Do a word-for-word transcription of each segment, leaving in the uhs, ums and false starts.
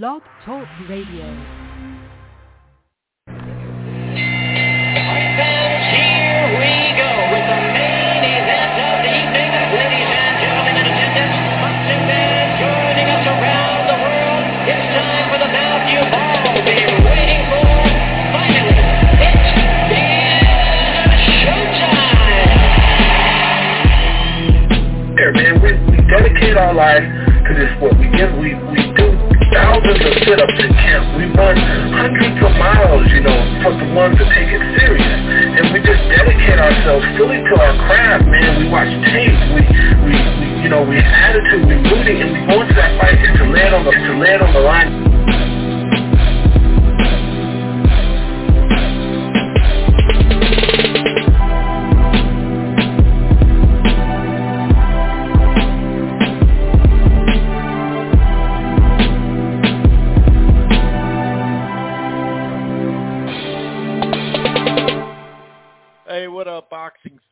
Blog Talk Radio. Dedicate our lives to this sport. We give, we, we do thousands of sit-ups in camp. We run hundreds of miles, you know, for the ones that take it serious. And we just dedicate ourselves fully to our craft, man. We watch tape. We, we, we you know, we have attitude. We rooting, and we go into that fight and to land on the, to land on the line.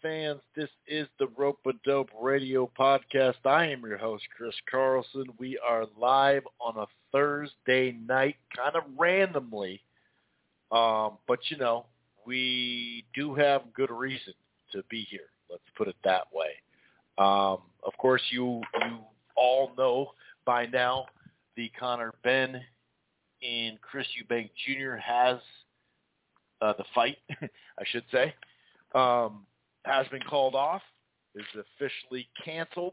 Fans, this is the Rope-A-Dope Radio Podcast. I am your host, Chris Carlson. We are live on a Thursday night, kind of randomly, um, but you know, we do have good reason to be here. Let's put it that way. Um, of course, you you all know by now the Conor Benn and Chris Eubank Junior has uh, the fight, I should say. Um, has been called off, is officially canceled,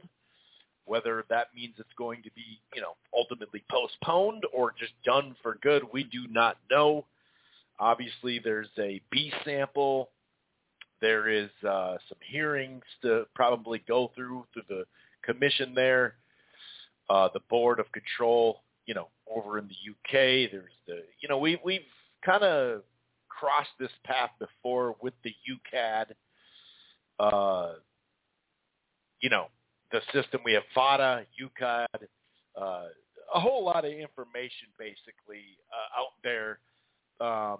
whether that means it's going to be, you know, ultimately postponed or just done for good, we do not know. Obviously, there's a B sample. There is uh, some hearings to probably go through, through the commission there, uh, the Board of Control, you know, over in the U K. There's the, you know, we, we've kind of crossed this path before with the U K A D. Uh, you know, the system, we have VADA, U K A D, uh, a whole lot of information basically uh, out there. Um,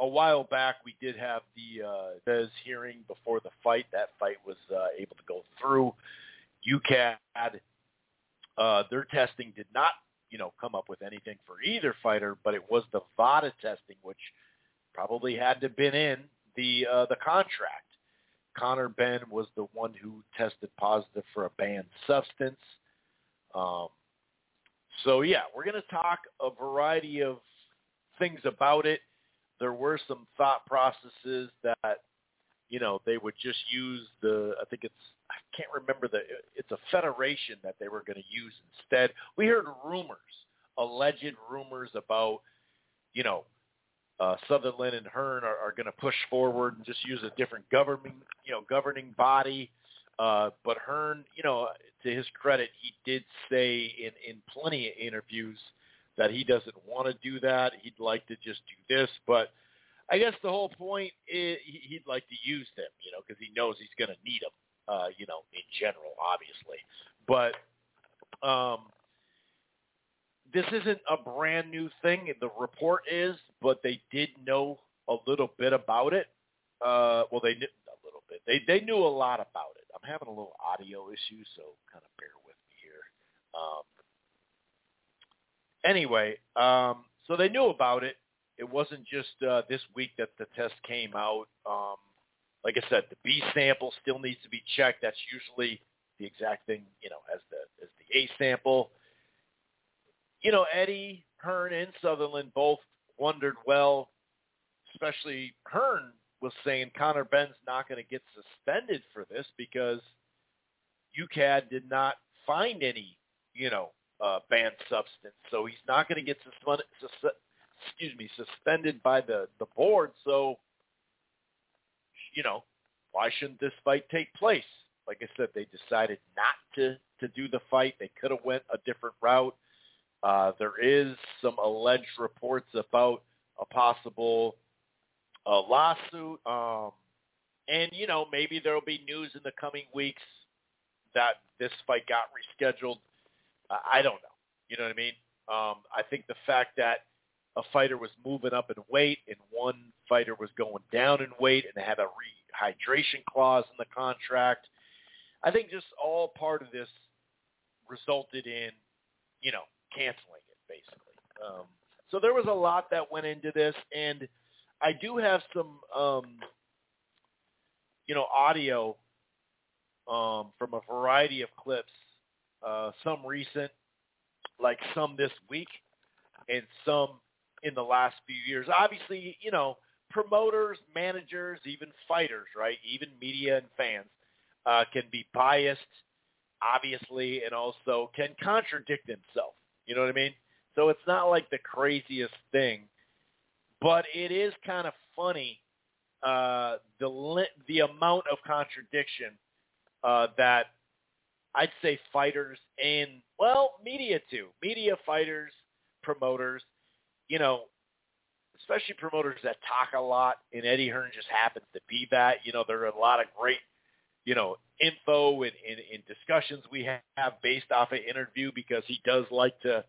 a while back, we did have the uh, Des hearing before the fight. That fight was uh, able to go through. U K A D, uh, their testing did not, you know, come up with anything for either fighter, but it was the VADA testing, which probably had to been in the uh, the contract. Conor Benn was the one who tested positive for a banned substance. Um, so, yeah, we're going to talk a variety of things about it. There were some thought processes that, you know, they would just use the, I think it's, I can't remember, the it's a federation that they were going to use instead. We heard rumors, alleged rumors about, you know, Uh, Sutherland and Hearn are, are going to push forward and just use a different governing, you know, governing body. Uh, but Hearn, you know, to his credit, he did say in, in plenty of interviews that he doesn't want to do that. He'd like to just do this. But I guess the whole point is he'd like to use them, you know, because he knows he's going to need them, uh, you know, in general, obviously. But um, – this isn't a brand new thing. The report is, but they did know a little bit about it. Uh, well, they knew a little bit. They they knew a lot about it. I'm having a little audio issue, so kind of bear with me here. Um, anyway, um, so they knew about it. It wasn't just uh, this week that the test came out. Um, like I said, the B sample still needs to be checked. That's usually the exact thing, you know, as the as the A sample. You know, Eddie, Hearn, and Sutherland both wondered, well, especially Hearn was saying Conor Benn's not going to get suspended for this because U K A D did not find any, you know, uh, banned substance. So he's not going to get suspended, sus- excuse me, suspended by the, the board. So, you know, why shouldn't this fight take place? Like I said, they decided not to, to do the fight. They could have went a different route. Uh, there is some alleged reports about a possible uh, lawsuit. Um, and, you know, maybe there will be news in the coming weeks that this fight got rescheduled. Uh, I don't know. You know what I mean? Um, I think the fact that a fighter was moving up in weight and one fighter was going down in weight and had a rehydration clause in the contract, I think just all part of this resulted in, you know, canceling it, basically. So there was a lot that went into this, and I do have some, um, you know, audio um, from a variety of clips, uh, some recent, like some this week, and some in the last few years. Obviously, you know, promoters, managers, even fighters, right, even media and fans uh, can be biased, obviously, and also can contradict themselves. You know what I mean? So it's not like the craziest thing, but it is kind of funny uh, the the amount of contradiction uh, that I'd say fighters and, well, media too, media, fighters, promoters, you know, especially promoters that talk a lot, and Eddie Hearn just happens to be that. You know, there are a lot of great, you know, info and, and, and discussions we have based off an interview because he does like to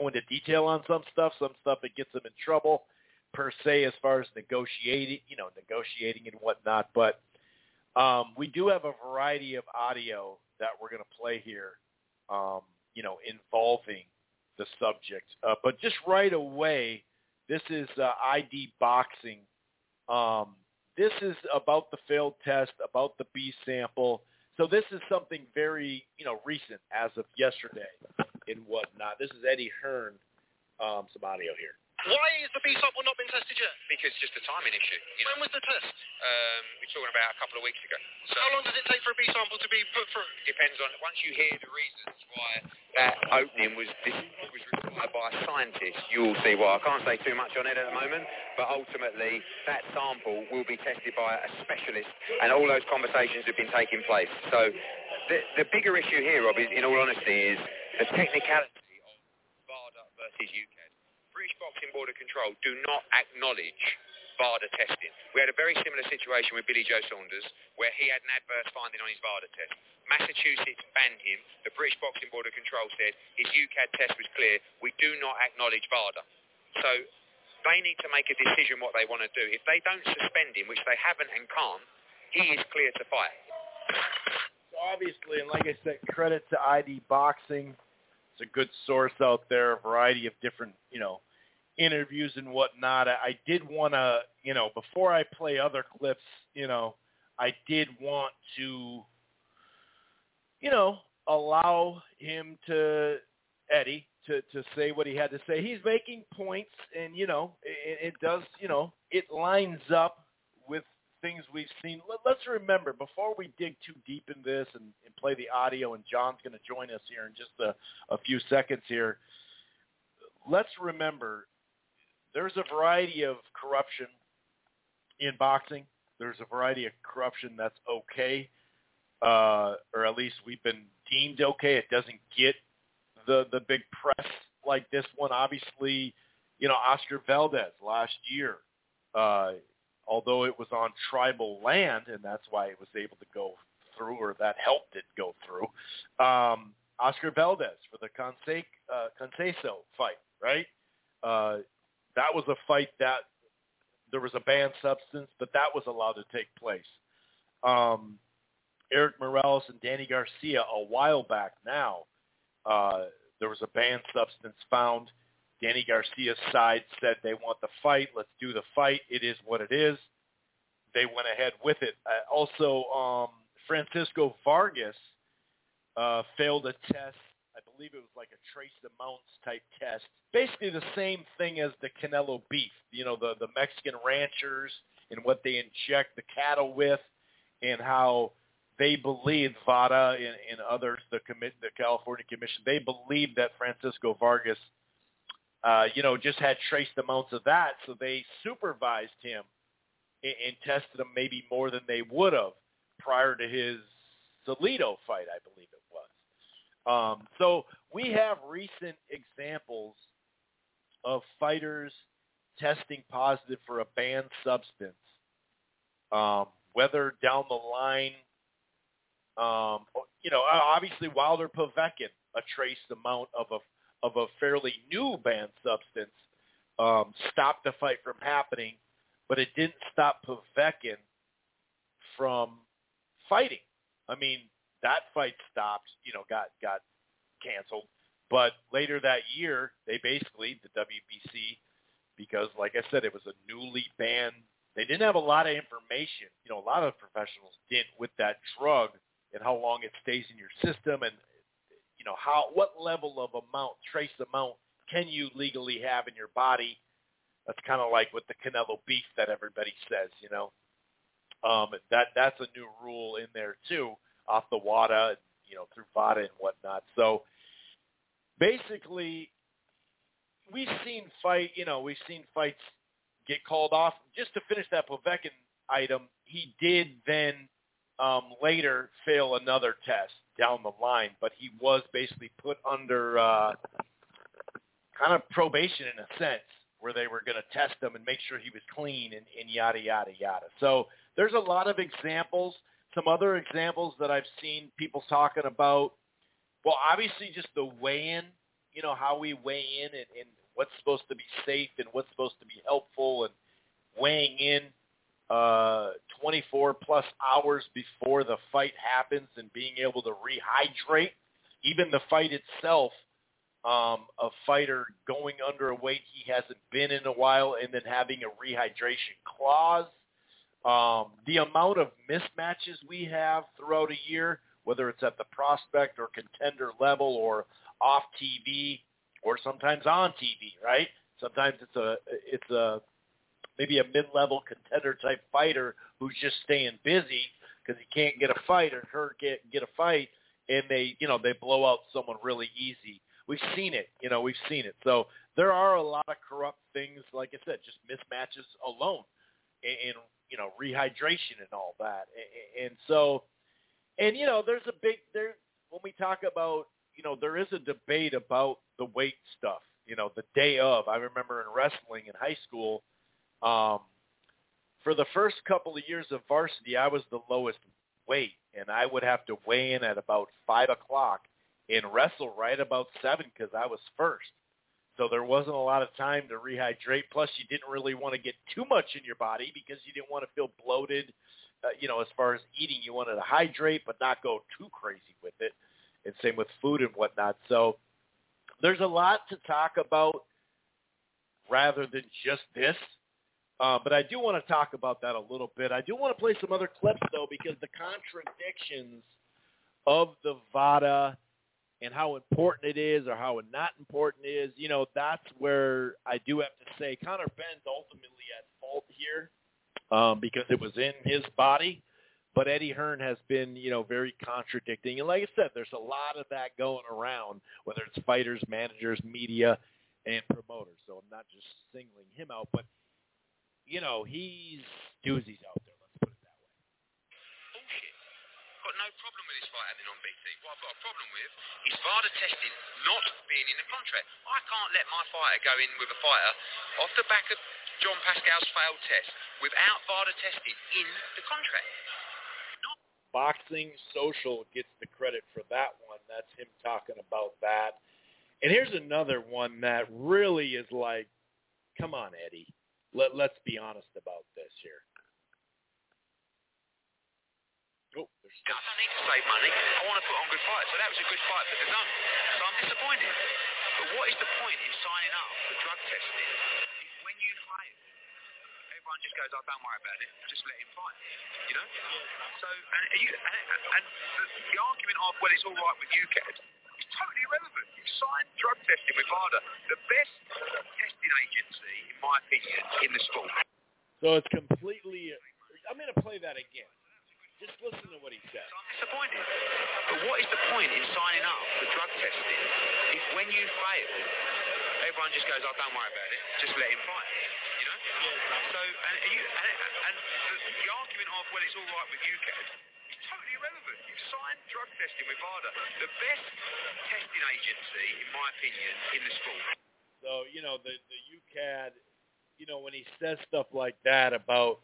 go into detail on some stuff, some stuff that gets him in trouble per se as far as negotiating, you know, negotiating and whatnot. But um, we do have a variety of audio that we're going to play here, um, you know, involving the subject. Uh, but just right away, this is uh, I D Boxing. Um, this is about the failed test, about the B sample. So this is something very, you know, recent as of yesterday and whatnot. This is Eddie Hearn, um, some audio here. Why is the B sample not been tested yet? Because it's just a timing issue. You know? When was the test? Um, we're talking about a couple of weeks ago. So how long does it take for a B sample to be put through? Depends on, once you hear the reasons why that opening was was required by a scientist, you'll see why. I can't say too much on it at the moment, but ultimately that sample will be tested by a specialist, and all those conversations have been taking place. So the, the bigger issue here, Rob, is, in all honesty, is the technicality of VADA versus U K A D. British Boxing Board of Control do not acknowledge VADA testing. We had a very similar situation with Billy Joe Saunders where he had an adverse finding on his VADA test. Massachusetts banned him. The British Boxing Board of Control said his U K A D test was clear. We do not acknowledge VADA. So they need to make a decision what they want to do. If they don't suspend him, which they haven't and can't, he is clear to fight. Obviously, and like I said, credit to I D Boxing. It's a good source out there, a variety of different, you know, interviews and whatnot. I did want to, you know, before I play other clips, you know, I did want to, you know, allow him to, Eddie, to, to say what he had to say. He's making points, and, you know, it, it does, you know, it lines up with things we've seen. Let, let's remember, before we dig too deep in this and, and play the audio, and John's going to join us here in just a, a few seconds here, let's remember there's a variety of corruption in boxing. There's a variety of corruption that's okay, uh, or at least we've been deemed okay. It doesn't get the, the big press like this one. Obviously, you know, Oscar Valdez last year, uh, although it was on tribal land, and that's why it was able to go through, or that helped it go through, um, Oscar Valdez for the Conce- uh, Conceso fight, right? Uh, that was a fight that there was a banned substance, but that was allowed to take place. Um, Eric Morales and Danny Garcia a while back now, uh, there was a banned substance found. Danny Garcia's side said they want the fight. Let's do the fight. It is what it is. They went ahead with it. Uh, also, um, Francisco Vargas uh, failed a test. I believe it was like a trace amounts type test. Basically the same thing as the Canelo beef, you know, the, the Mexican ranchers and what they inject the cattle with and how they believe VADA and, and others, the, commit, the California Commission, they believe that Francisco Vargas Uh, you know, just had trace amounts of that, so they supervised him and, and tested him maybe more than they would have prior to his Salido fight, I believe it was. Um, so we have recent examples of fighters testing positive for a banned substance, um, whether down the line, um, you know, obviously Wilder Povetkin, a trace amount of a of a fairly new banned substance, um, stopped the fight from happening, but it didn't stop Povetkin from fighting. I mean, that fight stopped, you know, got, got canceled, But later that year, they basically, the W B C, because like I said, it was a newly banned, they didn't have a lot of information. You know, a lot of professionals didn't with that drug and how long it stays in your system and, you know, how, what level of amount, trace amount can you legally have in your body? That's kind of like with the Canelo beef that everybody says, you know. Um, that that's a new rule in there too, off the WADA, you know, through VADA and whatnot. So basically, we've seen fight, you know, we've seen fights get called off. Just to finish that Povetkin item, he did then um, later fail another test down the line, but he was basically put under uh, kind of probation in a sense, where they were going to test him and make sure he was clean and, and yada, yada, yada. So there's a lot of examples. Some other examples that I've seen people talking about, well, obviously just the weigh-in, you know, how we weigh in and, and what's supposed to be safe and what's supposed to be helpful, and weighing in uh, twenty-four plus hours before the fight happens and being able to rehydrate. Even the fight itself, Um, a fighter going under a weight he hasn't been in a while and then having a rehydration clause. Um, the amount of mismatches we have throughout a year, whether it's at the prospect or contender level or off T V or sometimes on T V, right? Sometimes it's a it's a maybe a mid-level contender-type fighter who's just staying busy because he can't get a fight or her get, get a fight, and they, you know, they blow out someone really easy. We've seen it, you know, we've seen it. So there are a lot of corrupt things, like I said, just mismatches alone and, and you know, rehydration and all that. And, and so, and, you know, there's a big, there, when we talk about, you know, there is a debate about the weight stuff, you know, the day of. I remember in wrestling in high school, um, for the first couple of years of varsity, I was the lowest weight, and I would have to weigh in at about five o'clock and wrestle right about seven because I was first. So there wasn't a lot of time to rehydrate. Plus, you didn't really want to get too much in your body because you didn't want to feel bloated, uh, you know, as far as eating. You wanted to hydrate but not go too crazy with it. And same with food and whatnot. So there's a lot to talk about rather than just this. Uh, but I do want to talk about that a little bit. I do want to play some other clips, though, because the contradictions of the VADA and how important it is or how not important it is, you know, that's where I do have to say Conor Benn's ultimately at fault here um, because it was in his body. But Eddie Hearn has been, you know, very contradicting. And like I said, there's a lot of that going around, whether it's fighters, managers, media, and promoters. So I'm not just singling him out, but, you know, he's doozies out there. Let's put it that way. Bullshit. Got no problem with this fight happening on B T. What I've got a problem with is VADA testing not being in the contract. I can't let my fighter go in with a fighter off the back of John Pascal's failed test without VADA testing in the contract. Not- Boxing Social gets the credit for that one. That's him talking about that. And here's another one that really is like, come on, Eddie. Let, let's be honest about this here. Oh, I don't need to save money. I want to put on good fights. So that was a good fight for the zone. So I'm disappointed. But what is the point in signing up for drug testing if when you fight, everyone just goes, oh, don't worry about it. Just let him fight. You know? So, and, you, and, and the, the argument of, well, it's all right with U K A D is totally irrelevant. You've signed drug testing with VADA, the best testing agency, in my opinion, in the sport. So it's completely... I'm going to play that again. Just listen to what he said. So I'm disappointed. But what is the point in signing up for drug testing if when you fail, everyone just goes, oh, don't worry about it. Just let him fight. You know? So, and, and, you, and, and the, the argument of, well, it's all right with U K A D is totally irrelevant. You've signed drug testing with VADA, the best testing agency, in my opinion, in the sport. So, you know, the, the U K A D, you know, when he says stuff like that about,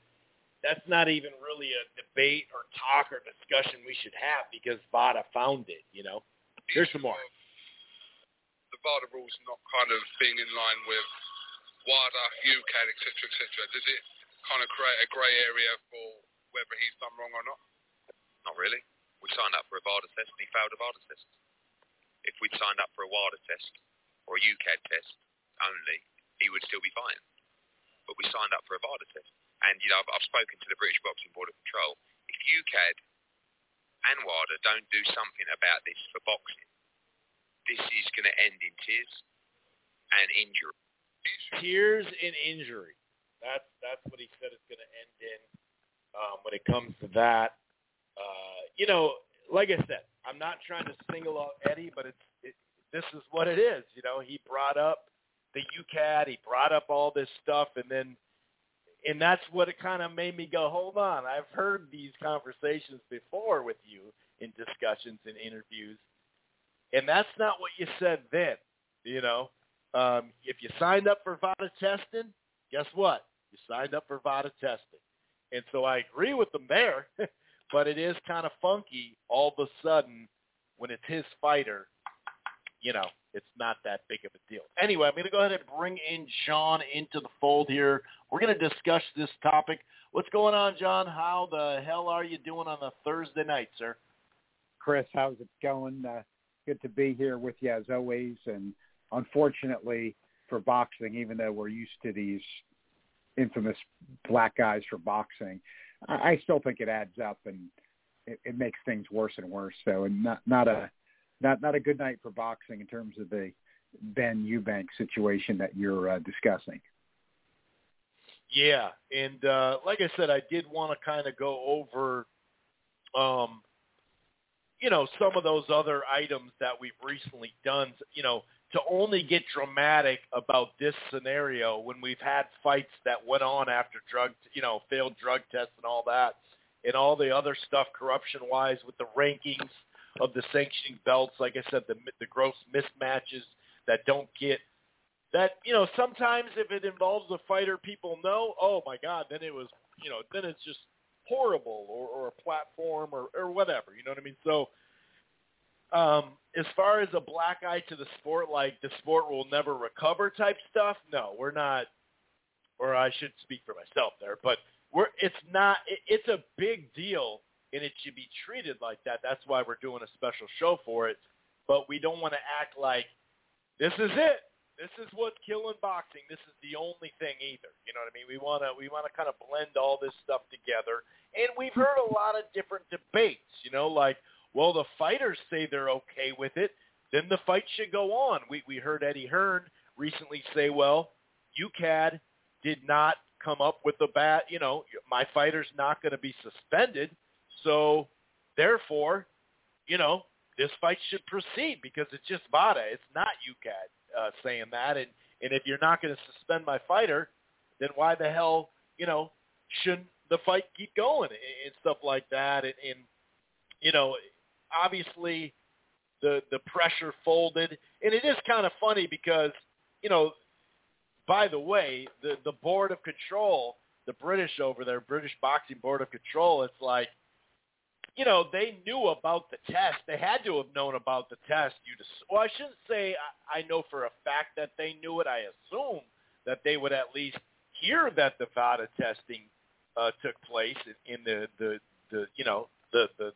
that's not even really a debate or talk or discussion we should have because VADA found it, you know. Here's some more. The VADA rules not kind of being in line with WADA, U K A D, et cetera, et cetera. Does it kind of create a grey area for whether he's done wrong or not? Not really. We signed up for a VADA test and he failed a VADA test. if we'd signed up for a WADA test or a U K A D test only, he would still be fighting. But we signed up for a WADA test. And, you know, I've, I've spoken to the British Boxing Board of Control. If U K A D and WADA don't do something about this for boxing, this is going to end in tears and injury. Tears and injury. That's that's what he said it's going to end in um, when it comes to that. Uh, you know, like I said, I'm not trying to single out Eddie, but it's it, this is what it is. You know, he brought up the U K A D. He brought up all this stuff, and then and that's what it kind of made me go, hold on. I've heard these conversations before with you in discussions and interviews. And that's not what you said then, you know. Um, if you signed up for VADA testing, guess what? You signed up for VADA testing. And so I agree with them there, but it is kind of funky all of a sudden when it's his fighter, you know, it's not that big of a deal. Anyway, I'm going to go ahead and bring in John into the fold here. We're going to discuss this topic. What's going on, John? How the hell are you doing on a Thursday night, sir? Chris, how's it going? Uh, Good to be here with you as always, and unfortunately for boxing, even though we're used to these infamous black eyes for boxing, I, I still think it adds up and it, it makes things worse and worse. So, and not not a not not a good night for boxing in terms of the Ben Eubank situation that you're uh, discussing. Yeah, and uh, like I said, I did want to kind of go over. Um, you know, some of those other items that we've recently done, you know, to only get dramatic about this scenario when we've had fights that went on after drug, you know, failed drug tests and all that, and all the other stuff corruption-wise with the rankings of the sanctioning belts, like I said, the, the gross mismatches that don't get, that, you know, sometimes if it involves a fighter people know, oh, my God, then it was, you know, then it's just horrible or, or a platform or, or whatever, you know what I mean? So um, as far as a black eye to the sport, like the sport will never recover type stuff, no, we're not, or I should speak for myself there, but we're it's not, it, it's a big deal and it should be treated like that. That's why we're doing a special show for it, but we don't want to act like this is it. This is what's killing boxing. This is the only thing either. You know what I mean? We want to we want to kind of blend all this stuff together. And we've heard a lot of different debates, you know, like, well, the fighters say they're okay with it. Then the fight should go on. We we heard Eddie Hearn recently say, well, U K A D did not come up with the bat. You know, my fighter's not going to be suspended. So, therefore, you know, this fight should proceed because it's just VADA. It's not U K A D. Uh, saying that, and, and if you're not going to suspend my fighter, then why the hell, you know, shouldn't the fight keep going and, and stuff like that? And, and you know, obviously the the pressure folded, and it is kind of funny because, you know, by the way, the the Board of Control, the British over there, British Boxing Board of Control, it's like, you know, they knew about the test. They had to have known about the test. You just, well, I shouldn't say I, I know for a fact that they knew it. I assume that they would at least hear that the VADA testing uh, took place in, in the, the, the, you know, the, the,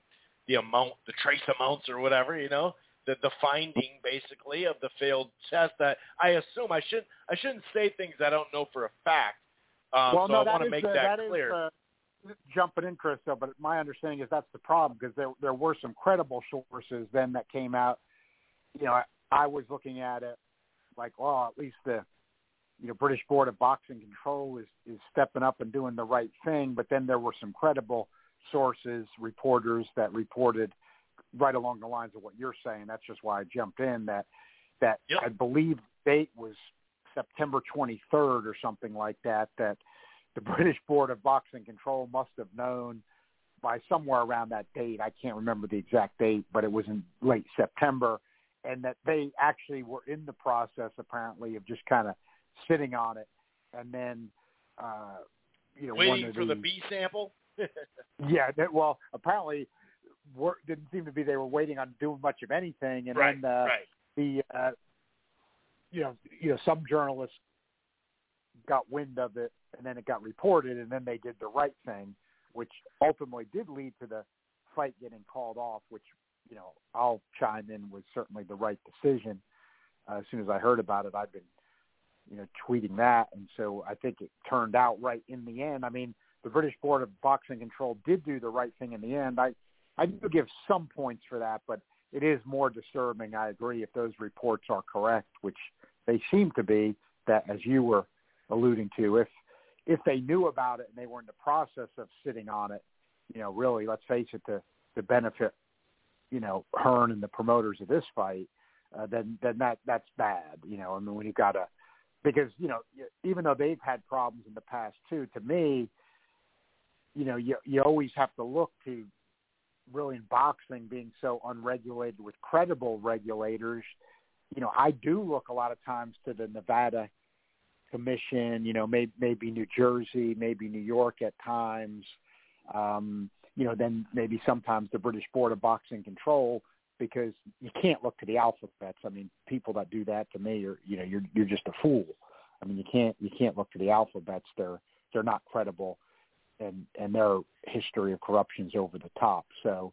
the amount, the trace amounts or whatever, you know, the, the finding basically of the failed test that I assume I shouldn't, I shouldn't say things I don't know for a fact. Um, well, so no, I want to make uh, that, that clear. Is, uh... Jumping in, Chris, though, but my understanding is that's the problem because there there were some credible sources then that came out. You know, I, I was looking at it like, well, at least the you know British Board of Boxing Control is, is stepping up and doing the right thing. But then there were some credible sources, reporters that reported right along the lines of what you're saying. That's just why I jumped in that that yep. I believe the date was September twenty-third or something like that. That the British Board of Boxing Control must have known by somewhere around that date. I can't remember the exact date, but it was in late September, and that they actually were in the process, apparently, of just kind of sitting on it. And then, uh, you know, waiting one of for these, the B sample? yeah, that, well, apparently were, didn't seem to be they were waiting on doing much of anything. And right, then uh, right. the, uh, you know, you know, some journalists got wind of it, and then it got reported, and then they did the right thing, which ultimately did lead to the fight getting called off, which you know, I'll chime in, was certainly the right decision. Uh, as soon as I heard about it, I've been, you know, tweeting that. And so I think it turned out right in the end. I mean, the British Board of Boxing Control did do the right thing in the end. I, I do give some points for that, but it is more disturbing, I agree, if those reports are correct, which they seem to be, that as you were alluding to, if if they knew about it and they were in the process of sitting on it, you know, really, let's face it, to, to benefit, you know, Hearn and the promoters of this fight, uh, then then that that's bad, you know. I mean, when you've got a – because, you know, even though they've had problems in the past too, to me, you know, you you always have to look to – really in boxing being so unregulated with credible regulators, you know, I do look a lot of times to the Nevada commission, you know, may, maybe New Jersey, maybe New York at times, um, you know, then maybe sometimes the British Board of Boxing Control, because you can't look to the alphabets. I mean, people that do that to me are, you know, you're, you're just a fool. I mean, you can't, you can't look to the alphabets. They're, they're not credible. And, and their history of corruption is over the top. So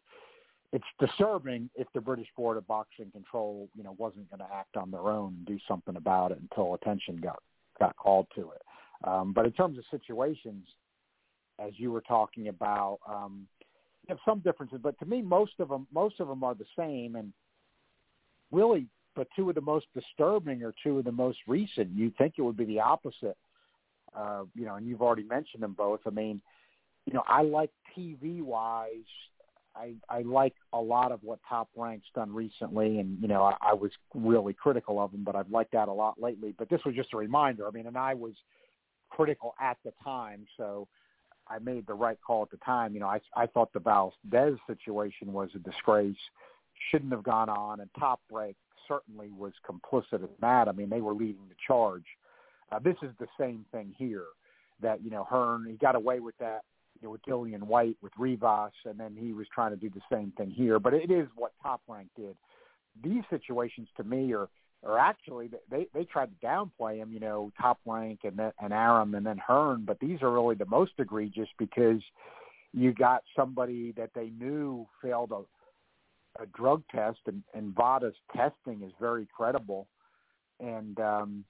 it's disturbing if the British Board of Boxing Control, you know, wasn't going to act on their own and do something about it until attention got, got called to it. Um, but in terms of situations, as you were talking about, um, you have some differences, but to me, most of them, most of them are the same. And really, but two of the most disturbing are two of the most recent. You'd think it would be the opposite. Uh, you know, and you've already mentioned them both. I mean, you know, I like T V-wise, I, I like a lot of what Top Rank's done recently, and, you know, I, I was really critical of them, but I've liked that a lot lately. But this was just a reminder. I mean, and I was critical at the time, so I made the right call at the time. You know, I, I thought the Valdez situation was a disgrace, shouldn't have gone on, and Top Rank certainly was complicit in that. I mean, they were leading the charge. Uh, this is the same thing here that, you know, Hearn, he got away with that, you know, with Dillian White, with Rivas, and then he was trying to do the same thing here. But it is what Top Rank did. These situations to me are, are actually, they, they tried to downplay him, you know, Top Rank and, then, and Arum and then Hearn, but these are really the most egregious because you got somebody that they knew failed a, a drug test, and, and VADA's testing is very credible. And, um,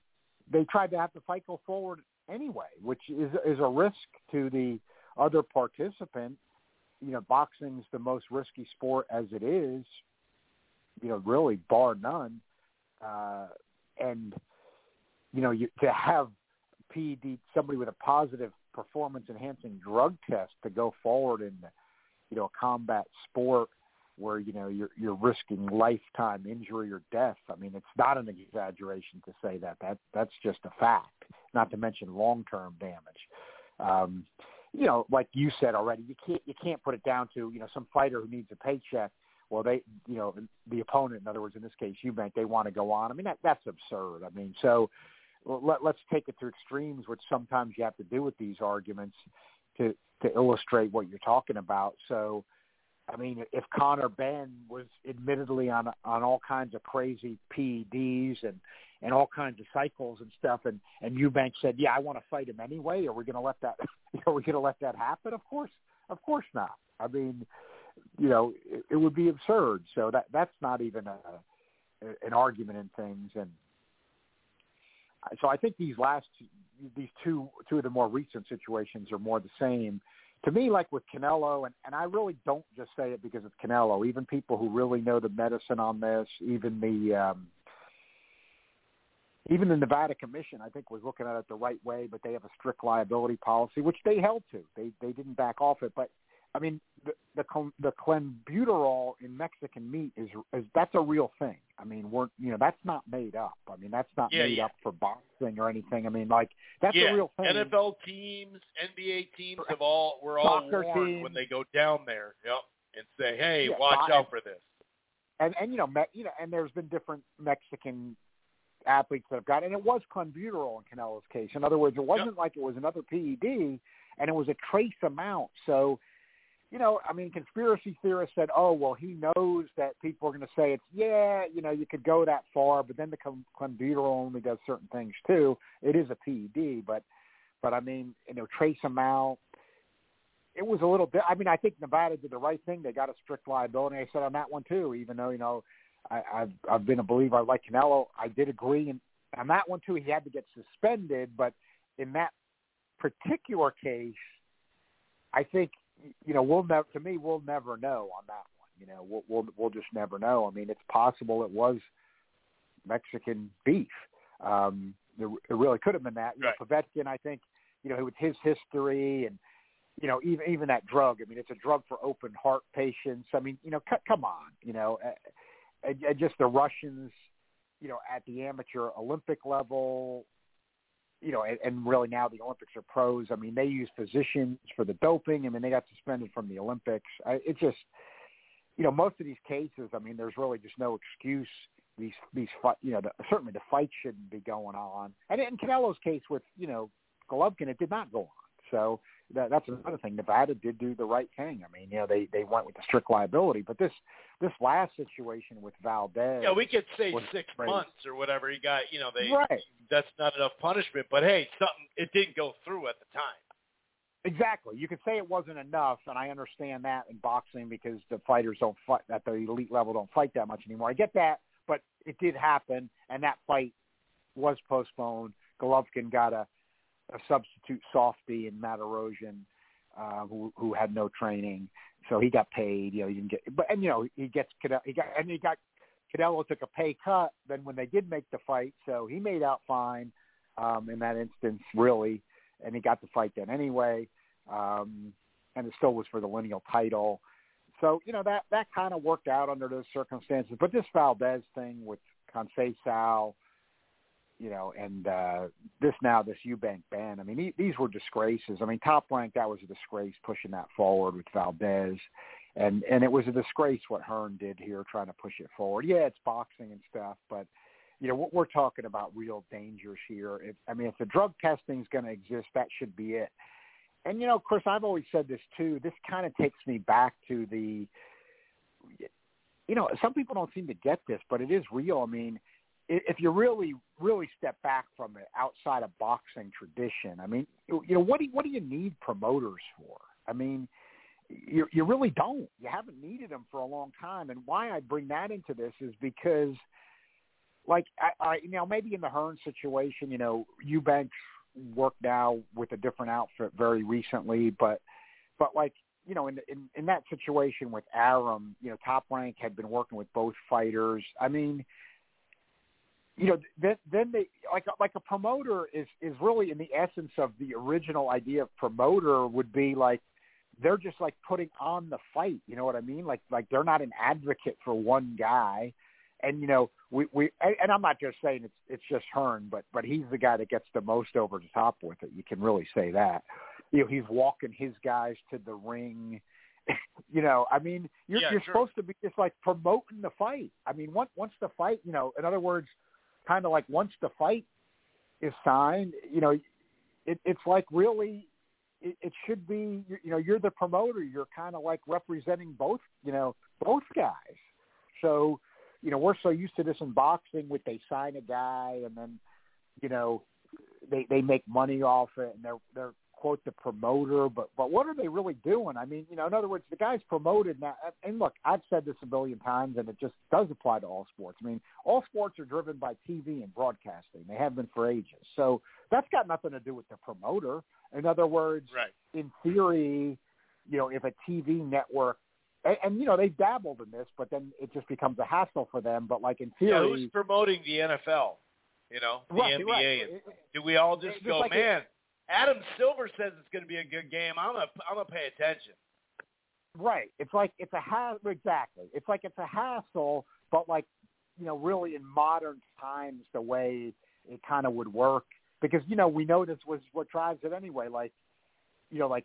they tried to have the fight go forward anyway, which is is a risk to the other participant. You know, boxing's the most risky sport as it is, you know, really bar none. Uh, and, you know, you, to have P E D, somebody with a positive performance-enhancing drug test to go forward in, you know, a combat sport where, you know, you're, you're risking lifetime injury or death. I mean, it's not an exaggeration to say that. That that's just a fact, not to mention long-term damage. Um, you know, like you said already, you can't, you can't put it down to, you know, some fighter who needs a paycheck. Well, they, you know, the opponent, in other words, in this case, Eubank, they want to go on. I mean, that, that's absurd. I mean, so let, let's take it to extremes, which sometimes you have to do with these arguments to, to illustrate what you're talking about. So, I mean, if Conor Benn was admittedly on on all kinds of crazy P E Ds and, and all kinds of cycles and stuff, and, and Eubank said, "Yeah, I want to fight him anyway," are we going to let that? Are we going to let that happen? Of course, of course not. I mean, you know, it, it would be absurd. So that that's not even a, an argument in things. And so I think these last these two two of the more recent situations are more the same. To me, like with Canelo, and, and I really don't just say it because it's Canelo, even people who really know the medicine on this, even the um, even the Nevada Commission, I think, was looking at it the right way, but they have a strict liability policy, which they held to. They they didn't back off it. But, I mean, the the, the clenbuterol in Mexican meat, is, is that's a real thing. I mean, we're you know that's not made up. I mean, that's not yeah, made yeah. up for boxing or anything. I mean, like, that's yeah. a real thing. N F L teams, N B A teams have all we're all Soccer warned teams. When they go down there, yep, and say, hey, yeah, watch I, out for this. And and you know, me, you know, and there's been different Mexican athletes that have got, and it was clenbuterol in Canelo's case. In other words, it wasn't yep. like it was another P E D, and it was a trace amount. So. You know, I mean, conspiracy theorists said, oh, well, he knows that people are going to say it's, yeah, you know, you could go that far, but then the clenbuterol only does certain things too. It is a P E D, but, but I mean, you know, trace amount, it was a little bit, I mean, I think Nevada did the right thing. They got a strict liability. I said on that one too, even though, you know, I, I've, I've been a believer. I like Canelo. I did agree. And on that one too, he had to get suspended. But in that particular case, I think, you know, we'll never, to me, we'll never know on that one. You know, we'll, we'll, we'll just never know. I mean, it's possible it was Mexican beef. Um, there, it really could have been that. You know, right. Povetkin, I think, you know, with his history and, you know, even even that drug. I mean, it's a drug for open heart patients. I mean, you know, c- come on, you know, uh, uh, just the Russians, you know, at the amateur Olympic level, you know, and, and really now the Olympics are pros. I mean, they use physicians for the doping. I mean, they got suspended from the Olympics. I, it just, you know, most of these cases, I mean, there's really just no excuse. These these fight, you know, the, certainly the fight shouldn't be going on. And in Canelo's case with, you know, Golovkin, it did not go on. So that, that's another thing. Nevada did do the right thing. I mean, you know, they, they went with the strict liability. But this this last situation with Valdez. Yeah, we could say six crazy. months or whatever he got. You know, they right. that's not enough punishment. But, hey, something it didn't go through at the time. Exactly. You could say it wasn't enough, and I understand that in boxing because the fighters don't fight at the elite level don't fight that much anymore. I get that, but it did happen, and that fight was postponed. Golovkin got a a substitute softy in Matarosian, uh, who, who had no training. So he got paid, you know, he didn't get, but, and, you know, he gets, he got, and he got, Canelo took a pay cut. Then when they did make the fight, so he made out fine um, in that instance, really. And he got the fight then anyway. Um, and it still was for the lineal title. So, you know, that, that kind of worked out under those circumstances, but this Valdez thing with Conceição, you know, and uh, this now, this Eubank ban, I mean, he, these were disgraces. I mean, Top Rank, that was a disgrace pushing that forward with Valdez. And, and it was a disgrace what Hearn did here trying to push it forward. Yeah, it's boxing and stuff, but, you know, what we're talking about real dangers here. It, I mean, if the drug testing is going to exist, that should be it. And, you know, Chris, I've always said this too. This kind of takes me back to the, you know, some people don't seem to get this, but it is real. I mean, if you really, really step back from it outside of boxing tradition, I mean, you know, what do you, what do you need promoters for? I mean, you, you really don't. You haven't needed them for a long time. And why I bring that into this is because, like, I, I you know, maybe in the Hearn situation, you know, Eubank worked now with a different outfit very recently, but, but like, you know, in, in, in that situation with Arum, you know, Top Rank had been working with both fighters. I mean, you know, then, then they like like a promoter is, is really in the essence of the original idea of promoter would be like they're just like putting on the fight. You know what I mean? Like like they're not an advocate for one guy, and you know we, we and I'm not just saying it's it's just Hearn, but but he's the guy that gets the most over the top with it. You can really say that. You know, he's walking his guys to the ring. You know, I mean, you're, yeah, you're sure. supposed to be just like promoting the fight. I mean, once once the fight, you know, in other words. Kind of like once the fight is signed, you know, it, it's like really, it, it should be, you know, you're the promoter. You're kind of like representing both, you know, both guys. So, you know, we're so used to this in boxing with they sign a guy and then, you know, they, they make money off it and they're, they're quote the promoter, but, but what are they really doing? I mean, you know, in other words, the guy's promoted now. And look, I've said this a billion times and it just does apply to all sports. I mean, all sports are driven by T V and broadcasting. They have been for ages. So that's got nothing to do with the promoter. In other words, right. in theory, you know, if a T V network, and, and you know, they've dabbled in this, but then it just becomes a hassle for them. But like in theory, yeah, who's promoting the N F L, you know, the right, N B A? Right. And it, do we all just go, like man, it, Adam Silver says it's going to be a good game. I'm going to I'm gonna pay attention. Right. It's like it's a hassle. Exactly. It's like it's a hassle, but like, you know, really in modern times, the way it kind of would work, because, you know, we know this was what drives it anyway. Like, you know, like,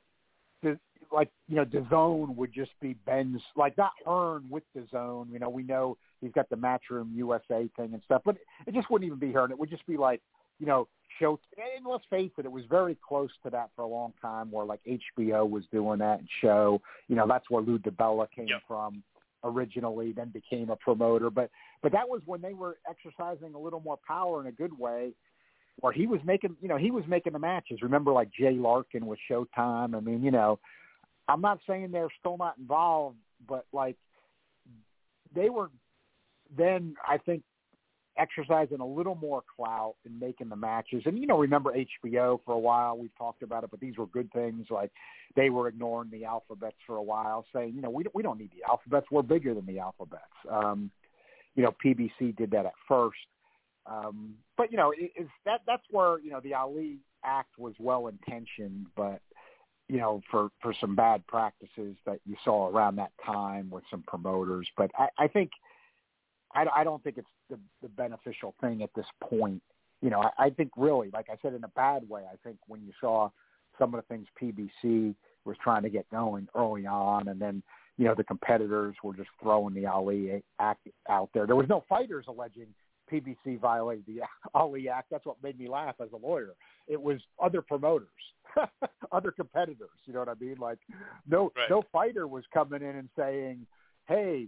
like, you know, DAZN would just be Ben's, like not Hearn with DAZN. You know, we know he's got the Matchroom U S A thing and stuff, but it just wouldn't even be Hearn. It would just be like, you know, Showtime, and let's face it, it was very close to that for a long time where, like, H B O was doing that and Show. You know, that's where Lou DiBella came yep. from originally, then became a promoter. But but that was when they were exercising a little more power in a good way where he was making, you know, he was making the matches. Remember, like, Jay Larkin with Showtime? I mean, you know, I'm not saying they're still not involved, but like they were then, I think, exercising a little more clout and making the matches. And, you know, remember H B O for a while, we've talked about it, but these were good things. Like they were ignoring the alphabets for a while, saying, you know, we don't, we don't need the alphabets. We're bigger than the alphabets. Um, you know, P B C did that at first. Um, but, you know, it, it's that that's where, you know, the Ali Act was well-intentioned, but, you know, for, for some bad practices that you saw around that time with some promoters. But I, I think I, I don't think it's the, the beneficial thing at this point. You know, I, I think really, like I said, in a bad way, I think when you saw some of the things P B C was trying to get going early on, and then, you know, the competitors were just throwing the Ali Act out there. There was no fighters alleging P B C violated the Ali Act. That's what made me laugh as a lawyer. It was other promoters, other competitors. You know what I mean? Like no, right. no fighter was coming in and saying, hey,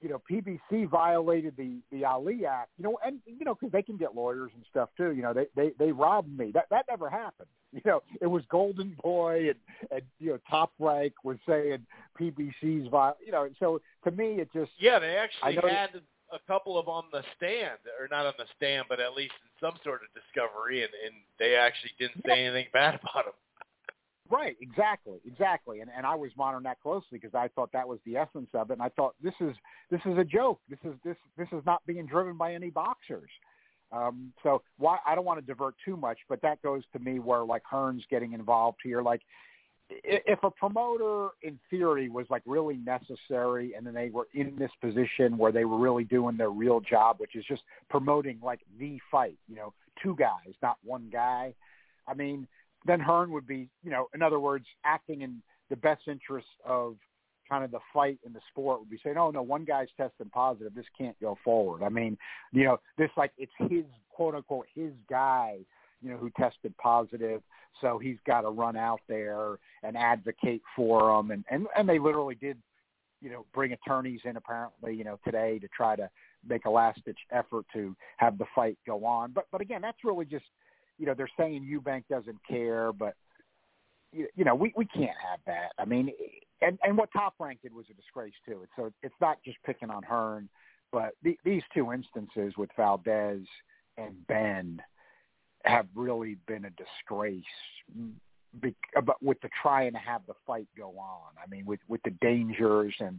you know, P B C violated the, the Ali Act, you know, and, you know, because they can get lawyers and stuff too. You know, they, they, they robbed me. That that never happened. You know, it was Golden Boy and, and you know, Top Rank was saying P B C's viol. You know, so to me, it just. Yeah, they actually had a couple of on the stand, or not on the stand, but at least in some sort of discovery, and, and they actually didn't say yeah. anything bad about them. Right, exactly, exactly, and and I was monitoring that closely because I thought that was the essence of it, and I thought this is this is a joke. This is this this is not being driven by any boxers. Um, so why I don't want to divert too much, but that goes to me where like Hearn's getting involved here. Like if a promoter in theory was like really necessary, and then they were in this position where they were really doing their real job, which is just promoting like the fight, you know, two guys, not one guy. I mean. Then Hearn would be, you know, in other words, acting in the best interest of kind of the fight and the sport would be saying, oh, no, one guy's testing positive. This can't go forward. I mean, you know, this like it's his, quote unquote, his guy, you know, who tested positive. So he's got to run out there and advocate for him. And, and, and they literally did, you know, bring attorneys in apparently, you know, today to try to make a last-ditch effort to have the fight go on. But, but again, that's really just – you know, they're saying Eubank doesn't care, but, you, you know, we, we can't have that. I mean, and, and what Top Rank did was a disgrace, too. And so it's not just picking on Hearn, but the, these two instances with Valdez and Benn have really been a disgrace be, about, with the trying to have the fight go on. I mean, with, with the dangers. And,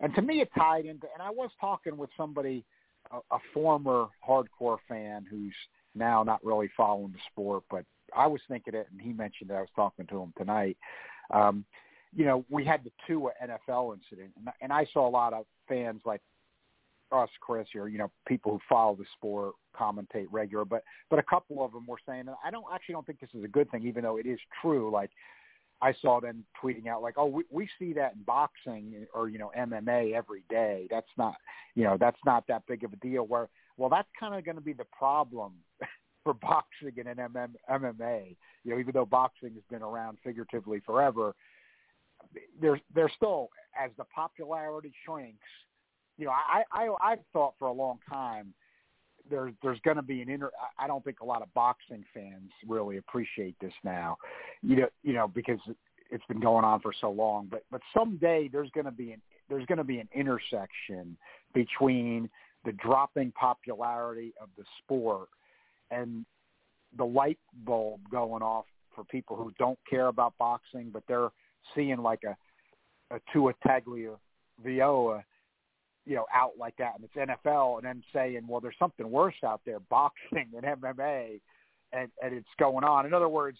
and to me, it tied into – and I was talking with somebody, a, a former hardcore fan who's – now not really following the sport, but I was thinking it, and he mentioned it. I was talking to him tonight. Um, you know, we had the Tua N F L incident, and, and I saw a lot of fans like us, Chris, or, you know, people who follow the sport, commentate regular, but but a couple of them were saying, and I don't actually don't think this is a good thing, even though it is true. Like I saw them tweeting out like, oh, we, we see that in boxing or, you know, M M A every day. That's not, you know, that's not that big of a deal where – well, that's kind of going to be the problem for boxing and M M A. You know, even though boxing has been around figuratively forever, there's there's still, as the popularity shrinks, you know, I I I've thought for a long time there's there's going to be an inter. I don't think a lot of boxing fans really appreciate this now, you know, you know, because it's been going on for so long. But but someday there's going to be an there's going to be an intersection between the dropping popularity of the sport and the light bulb going off for people who don't care about boxing, but they're seeing like a, a Tua Tagovailoa, you know, out like that. And it's N F L and then saying, well, there's something worse out there, boxing and M M A, and, and it's going on. In other words,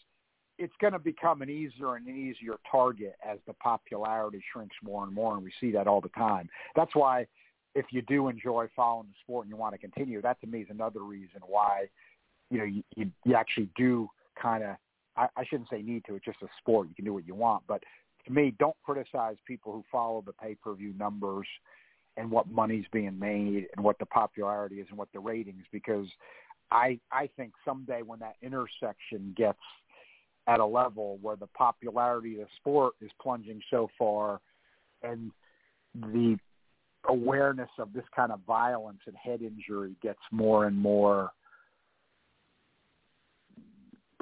it's going to become an easier and easier target as the popularity shrinks more and more. And we see that all the time. That's why, if you do enjoy following the sport and you want to continue, that to me is another reason why, you know, you, you, you actually do kind of, I, I shouldn't say need to, it's just a sport. You can do what you want. But to me, don't criticize people who follow the pay-per-view numbers and what money's being made and what the popularity is and what the ratings, because I, I think someday when that intersection gets at a level where the popularity of the sport is plunging so far and the awareness of this kind of violence and head injury gets more and more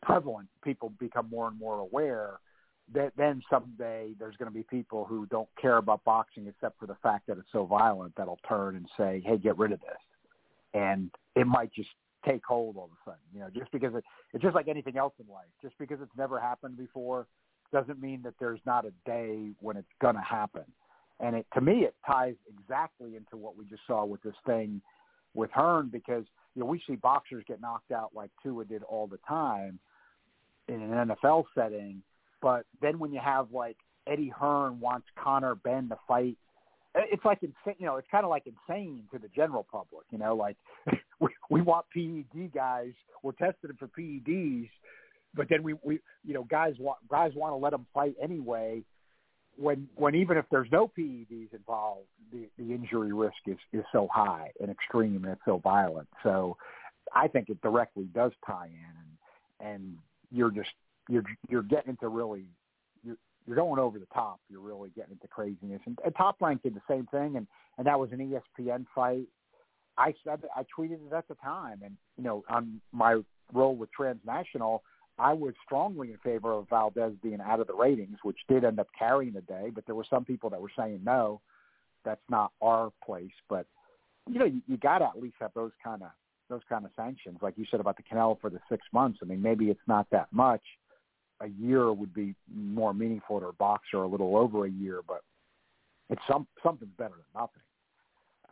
prevalent, people become more and more aware, that then someday there's going to be people who don't care about boxing except for the fact that it's so violent that'll turn and say, hey, get rid of this. And it might just take hold all of a sudden, you know, just because it, it's just like anything else in life. Just because it's never happened before doesn't mean that there's not a day when it's going to happen. And it, to me, it ties exactly into what we just saw with this thing with Hearn, because, you know, we see boxers get knocked out like Tua did all the time in an N F L setting. But then when you have, like, Eddie Hearn wants Conor Benn to fight, it's like insane, you know, it's kind of like insane to the general public, you know, like we, we want P E D guys, we're testing them for P E Ds, but then we, we you know, guys want, guys want to let them fight anyway, when, when even if there's no P E Ds involved, the, the injury risk is, is so high and extreme and it's so violent. So I think it directly does tie in, and, and you're just, You're you're getting into really you're, you're going over the top. You're really getting into craziness. And, and Top Rank did the same thing, and, and that was an E S P N fight. I said I tweeted it at the time, and you know, on my role with Transnational, I was strongly in favor of Valdez being out of the ratings, which did end up carrying the day. But there were some people that were saying no, that's not our place. But you know, you, you got to at least have those kind of those kind of sanctions, like you said about the Canelo for the six months. I mean, maybe it's not that much. A year would be more meaningful to a boxer, a little over a year, but it's some something's better than nothing.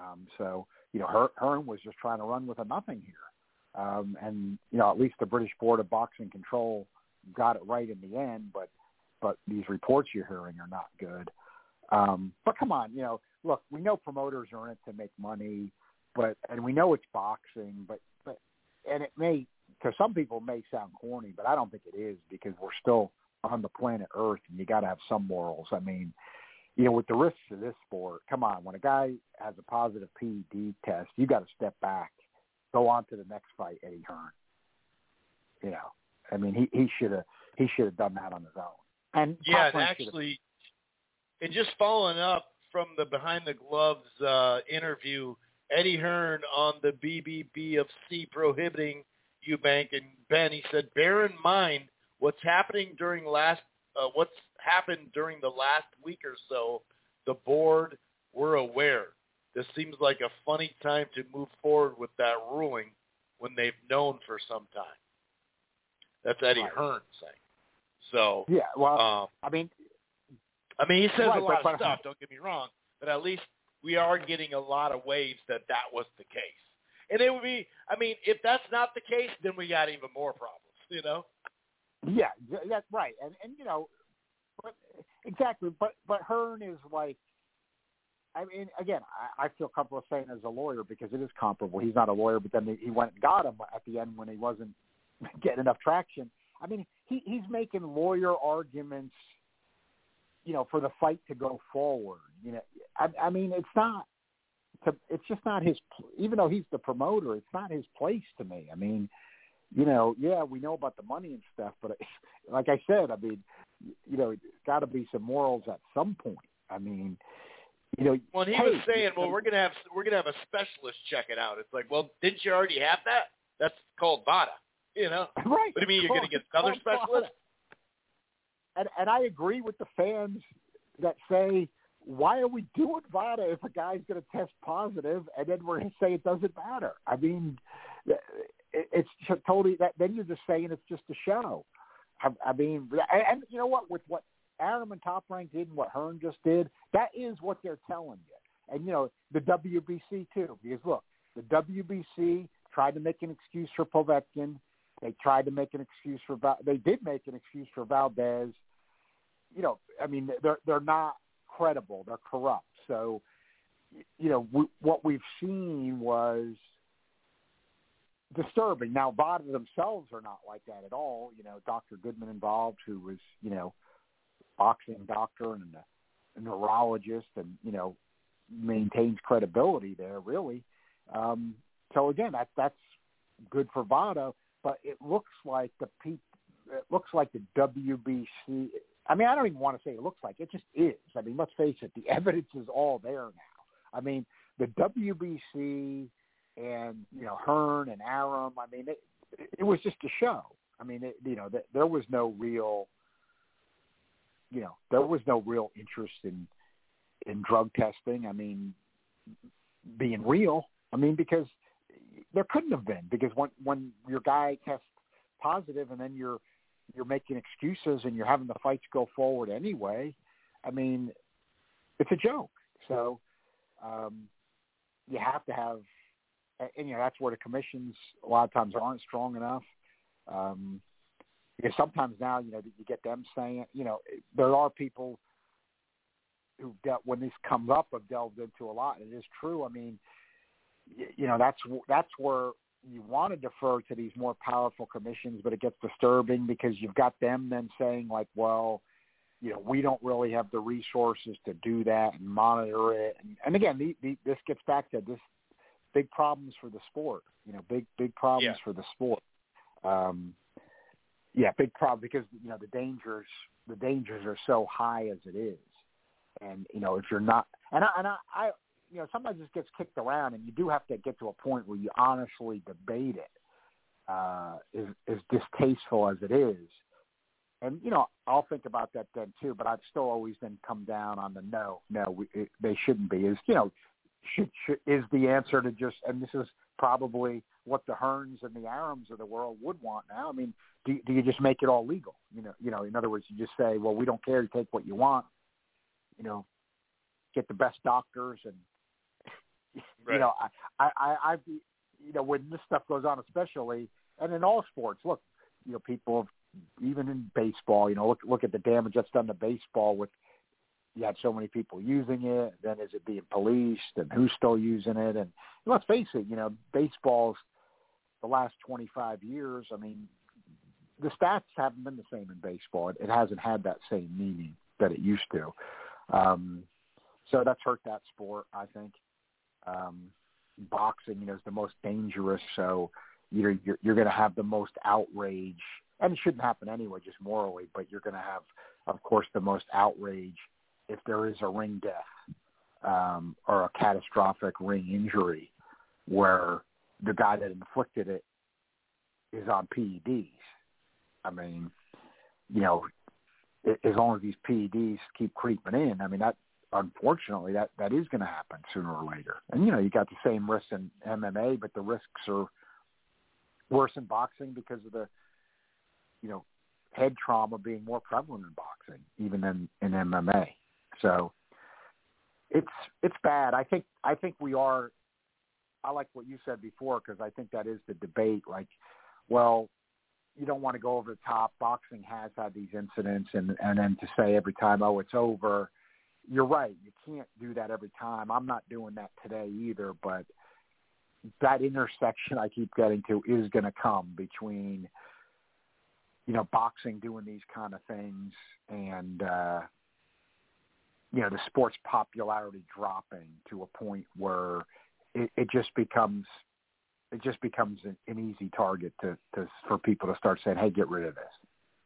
Um, so, you know, Hearn was just trying to run with a nothing here. Um, and, you know, at least the British Board of Boxing Control got it right in the end, but but these reports you're hearing are not good. Um, but come on, you know, look, we know promoters are in it to make money, but and we know it's boxing, but, but and it may – because some people may sound corny, but I don't think it is, because we're still on the planet Earth and you got to have some morals. I mean, you know, with the risks of this sport, come on, when a guy has a positive P E D test, you got to step back, go on to the next fight, Eddie Hearn. You know, I mean, he, he should have, he should have done that on his own. And yeah, and actually, and just following up from the Behind the Gloves uh, interview, Eddie Hearn on the B B B of C prohibiting Eubank and Ben, he said, bear in mind what's happening during last, uh, what's happened during the last week or so. The board were aware. This seems like a funny time to move forward with that ruling when they've known for some time. That's Eddie right. Hearn saying. So yeah, well, um, I mean, I mean, he says right, a lot but, of but, stuff. Don't get me wrong, but at least we are getting a lot of waves that that was the case. And it would be, I mean, if that's not the case, then we got even more problems, you know? Yeah, that's right. And, and you know, but, exactly. But but Hearn is like, I mean, again, I, I feel comfortable saying as a lawyer because it is comparable. He's not a lawyer, but then he went and got him at the end when he wasn't getting enough traction. I mean, he, he's making lawyer arguments, you know, for the fight to go forward. You know, I, I mean, it's not. To, it's just not his, even though he's the promoter, it's not his place to me. I mean, you know, yeah, we know about the money and stuff, but it, like I said, I mean, you know, there's got to be some morals at some point. I mean, you know. Well, he hey, was saying, well, we're going to have we're going to have a specialist check it out. It's like, well, didn't you already have that? That's called VADA, you know. Right. What do you mean you're going to get another specialist? And and I agree with the fans that say, why are we doing VADA if a guy's going to test positive and then we're going to say it doesn't matter? I mean, it's totally that. Then you're just saying it's just a show. I, I mean, and, and you know what? With what Arum and Top Rank did and what Hearn just did, that is what they're telling you. And you know, the W B C too, because look, the W B C tried to make an excuse for Povetkin. They tried to make an excuse for they did make an excuse for Valdez. You know, I mean, they're they're not. Credible, they're corrupt. So, you know, we, what we've seen was disturbing. Now, VADA themselves are not like that at all. You know, Doctor Goodman involved, who was, you know, boxing doctor and a, a neurologist, and you know, maintains credibility there really. Um, so again, that that's good for VADA, but it looks like the P, it looks like the W B C. I mean, I don't even want to say it looks like it. It just is. I mean, let's face it, the evidence is all there now. I mean, the W B C and, you know, Hearn and Arum, I mean, it, it was just a show. I mean, it, you know, the, there was no real you know, there was no real interest in in drug testing. I mean, being real. I mean, because there couldn't have been, because when when your guy tests positive and then you're you're making excuses and you're having the fights go forward anyway, I mean, it's a joke. So um, you have to have, and you know, that's where the commissions a lot of times aren't strong enough. Um, because sometimes now, you know, you get them saying, you know, there are people who, when this comes up, have delved into a lot, and it is true. I mean, you know, that's that's where you want to defer to these more powerful commissions, but it gets disturbing because you've got them then saying, like, well, you know, we don't really have the resources to do that and monitor it. And, and again, the, the, this gets back to this big problems for the sport, you know, big, big problems yeah. for the sport. Um, yeah, big problem because, you know, the dangers, the dangers are so high as it is. And, you know, if you're not, and I, and I, I you know, somebody just gets kicked around, and you do have to get to a point where you honestly debate it, uh, is, is distasteful as it is. And, you know, I'll think about that then too, but I've still always then come down on the no, no, we, it, they shouldn't be. Is, you know, should, should, is the answer to just, and this is probably what the Hearns and the Arums of the world would want now. I mean, do, do you just make it all legal? You know, you know, in other words, you just say, well, we don't care, you take what you want, you know, get the best doctors and, Right. You know, I, I, I, you know, when this stuff goes on, especially, and in all sports, look, you know, people have, even in baseball, you know, look, look at the damage that's done to baseball with, you had so many people using it, then is it being policed and who's still using it? And let's face it, you know, baseball's the last twenty-five years. I mean, the stats haven't been the same in baseball. It, it hasn't had that same meaning that it used to. Um, so that's hurt that sport, I think. Um, boxing, you know, is the most dangerous, so you're you're, you're going to have the most outrage, and it shouldn't happen anyway, just morally. But you're going to have, of course, the most outrage if there is a ring death um, or a catastrophic ring injury, where the guy that inflicted it is on P E Ds. I mean, you know, it, as long as these P E Ds keep creeping in, I mean that. Unfortunately, that, that is going to happen sooner or later. And, you know, you got the same risks in M M A, but the risks are worse in boxing because of the, you know, head trauma being more prevalent in boxing, even in, in M M A. So it's it's bad. I think I think we are – I like what you said before, because I think that is the debate. Like, well, you don't want to go over the top. Boxing has had these incidents, and, and then to say every time, oh, it's over – you're right. You can't do that every time. I'm not doing that today either, but that intersection I keep getting to is going to come between, you know, boxing doing these kind of things and, uh, you know, the sport's popularity dropping to a point where it, it just becomes, it just becomes an, an easy target to, to, for people to start saying, hey, get rid of this.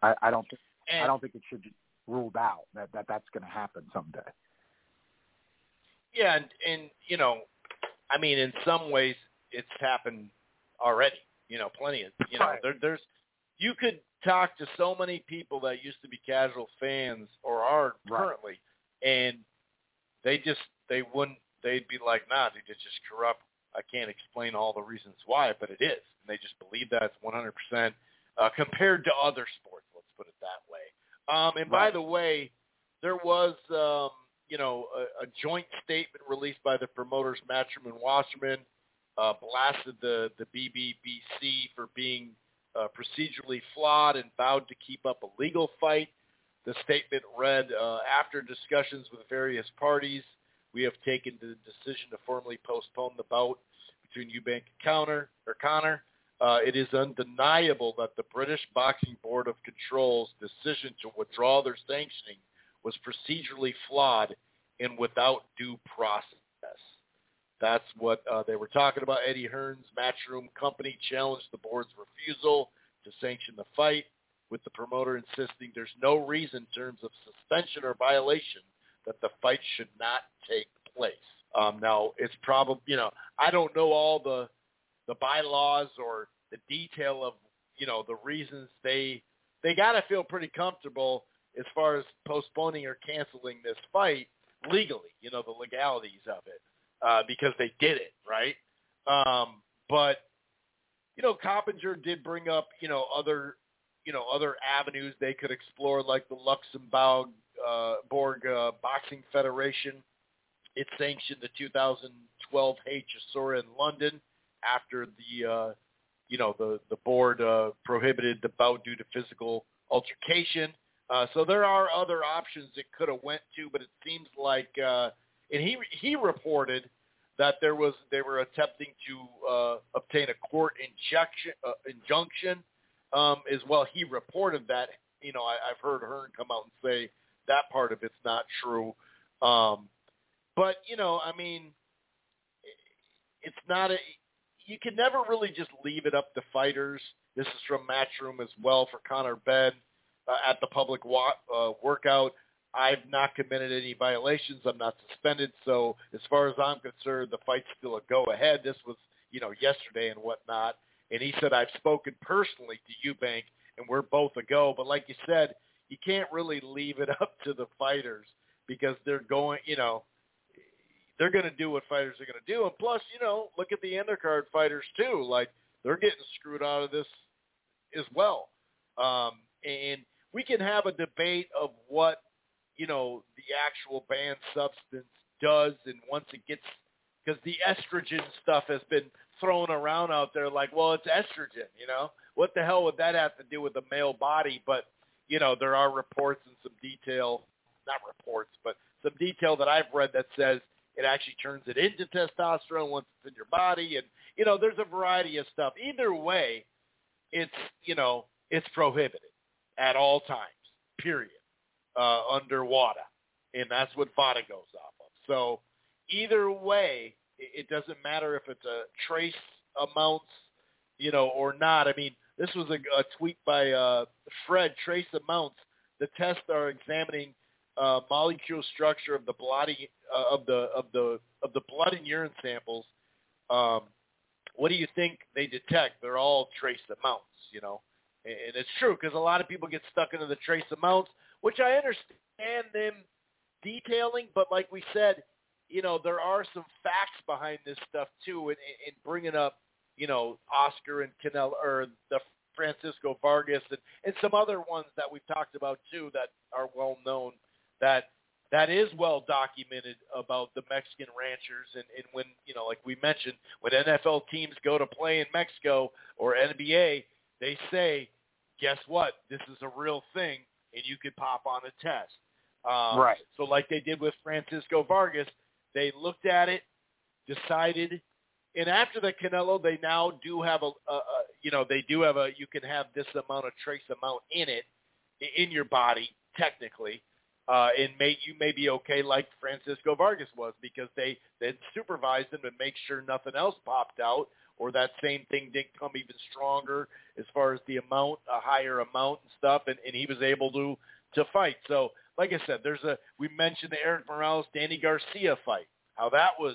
I, I don't think, I don't think it should be ruled out that, that that's going to happen someday. Yeah, and, and, you know, I mean, in some ways it's happened already, you know, plenty of, you know, there, there's, you could talk to so many people that used to be casual fans or are currently, right. and they just, they wouldn't, they'd be like, nah, dude, it's just corrupt. I can't explain all the reasons why, but it is. And they just believe that it's one hundred percent uh, compared to other sports, let's put it that way. Um, and by right. the way, there was, um, you know, a, a joint statement released by the promoters, Matchroom and Wasserman, uh, blasted the, the B B B C for being uh, procedurally flawed and vowed to keep up a legal fight. The statement read, uh, after discussions with various parties, we have taken the decision to formally postpone the bout between Eubank and Conor, or Conor. Uh, it is undeniable that the British Boxing Board of Control's decision to withdraw their sanctioning was procedurally flawed and without due process. That's what uh, they were talking about. Eddie Hearn's Matchroom company challenged the board's refusal to sanction the fight, with the promoter insisting there's no reason in terms of suspension or violation that the fight should not take place. Um, now, it's probably, you know, I don't know all the the bylaws or the detail of, you know, the reasons they, they got to feel pretty comfortable as far as postponing or canceling this fight legally, you know, the legalities of it, uh, because they did it, right? Um, but, you know, Coppinger did bring up, you know, other, you know, other avenues they could explore, like the Luxembourg uh, Borg, uh, Boxing Federation. It sanctioned the two thousand twelve H S O R A in London after the, uh, you know, the, the board uh, prohibited the bout due to physical altercation. Uh, so there are other options it could have went to, but it seems like, uh, and he he reported that there was they were attempting to uh, obtain a court injunction, uh, injunction um, as well. He reported that, you know, I, I've heard Hearn come out and say that part of it's not true. Um, but, you know, I mean, it's not a, you can never really just leave it up to fighters. This is from Matchroom as well for Conor Benn. Uh, at the public wa- uh, workout, I've not committed any violations. I'm not suspended. So as far as I'm concerned, the fight's still a go-ahead. This was, you know, yesterday and whatnot. And he said, I've spoken personally to Eubank, and we're both a go. But like you said, you can't really leave it up to the fighters because they're going, you know, they're going to do what fighters are going to do. And plus, you know, look at the undercard fighters too. Like, they're getting screwed out of this as well. Um, and we can have a debate of what, you know, the actual banned substance does, and once it gets, because the estrogen stuff has been thrown around out there like, well, it's estrogen, you know? What the hell would that have to do with the male body? But, you know, there are reports and some detail, not reports, but some detail that I've read that says it actually turns it into testosterone once it's in your body. And, you know, there's a variety of stuff. Either way, it's, you know, it's prohibited at all times, period, uh, under WADA. And that's what VADA goes off of. So either way, it doesn't matter if it's a trace amounts, you know, or not. I mean, this was a, a tweet by uh, Fred, trace amounts. The tests are examining uh, molecule structure of the bloody, uh, of the of the of the blood and urine samples. Um, what do you think they detect? They're all trace amounts, you know. And it's true because a lot of people get stuck into the trace amounts, which I understand them detailing. But like we said, you know, there are some facts behind this stuff, too. And, and bringing up, you know, Oscar and Canelo or the Francisco Vargas and, and some other ones that we've talked about, too, that are well known, that that is well documented about the Mexican ranchers. And, and when, you know, like we mentioned, when N F L teams go to play in Mexico or N B A, they say, guess what? This is a real thing, and you could pop on a test. Um, right. So like they did with Francisco Vargas, they looked at it, decided, and after the Canelo, they now do have a, a, a, you know, they do have a, you can have this amount of trace amount in it, in your body, technically, uh, and may, you may be okay like Francisco Vargas was because they, they supervised him to make sure nothing else popped out, or that same thing didn't come even stronger as far as the amount, a higher amount and stuff, and, and he was able to to fight. So, like I said, there's a we mentioned the Eric Morales, Danny Garcia fight, how that was,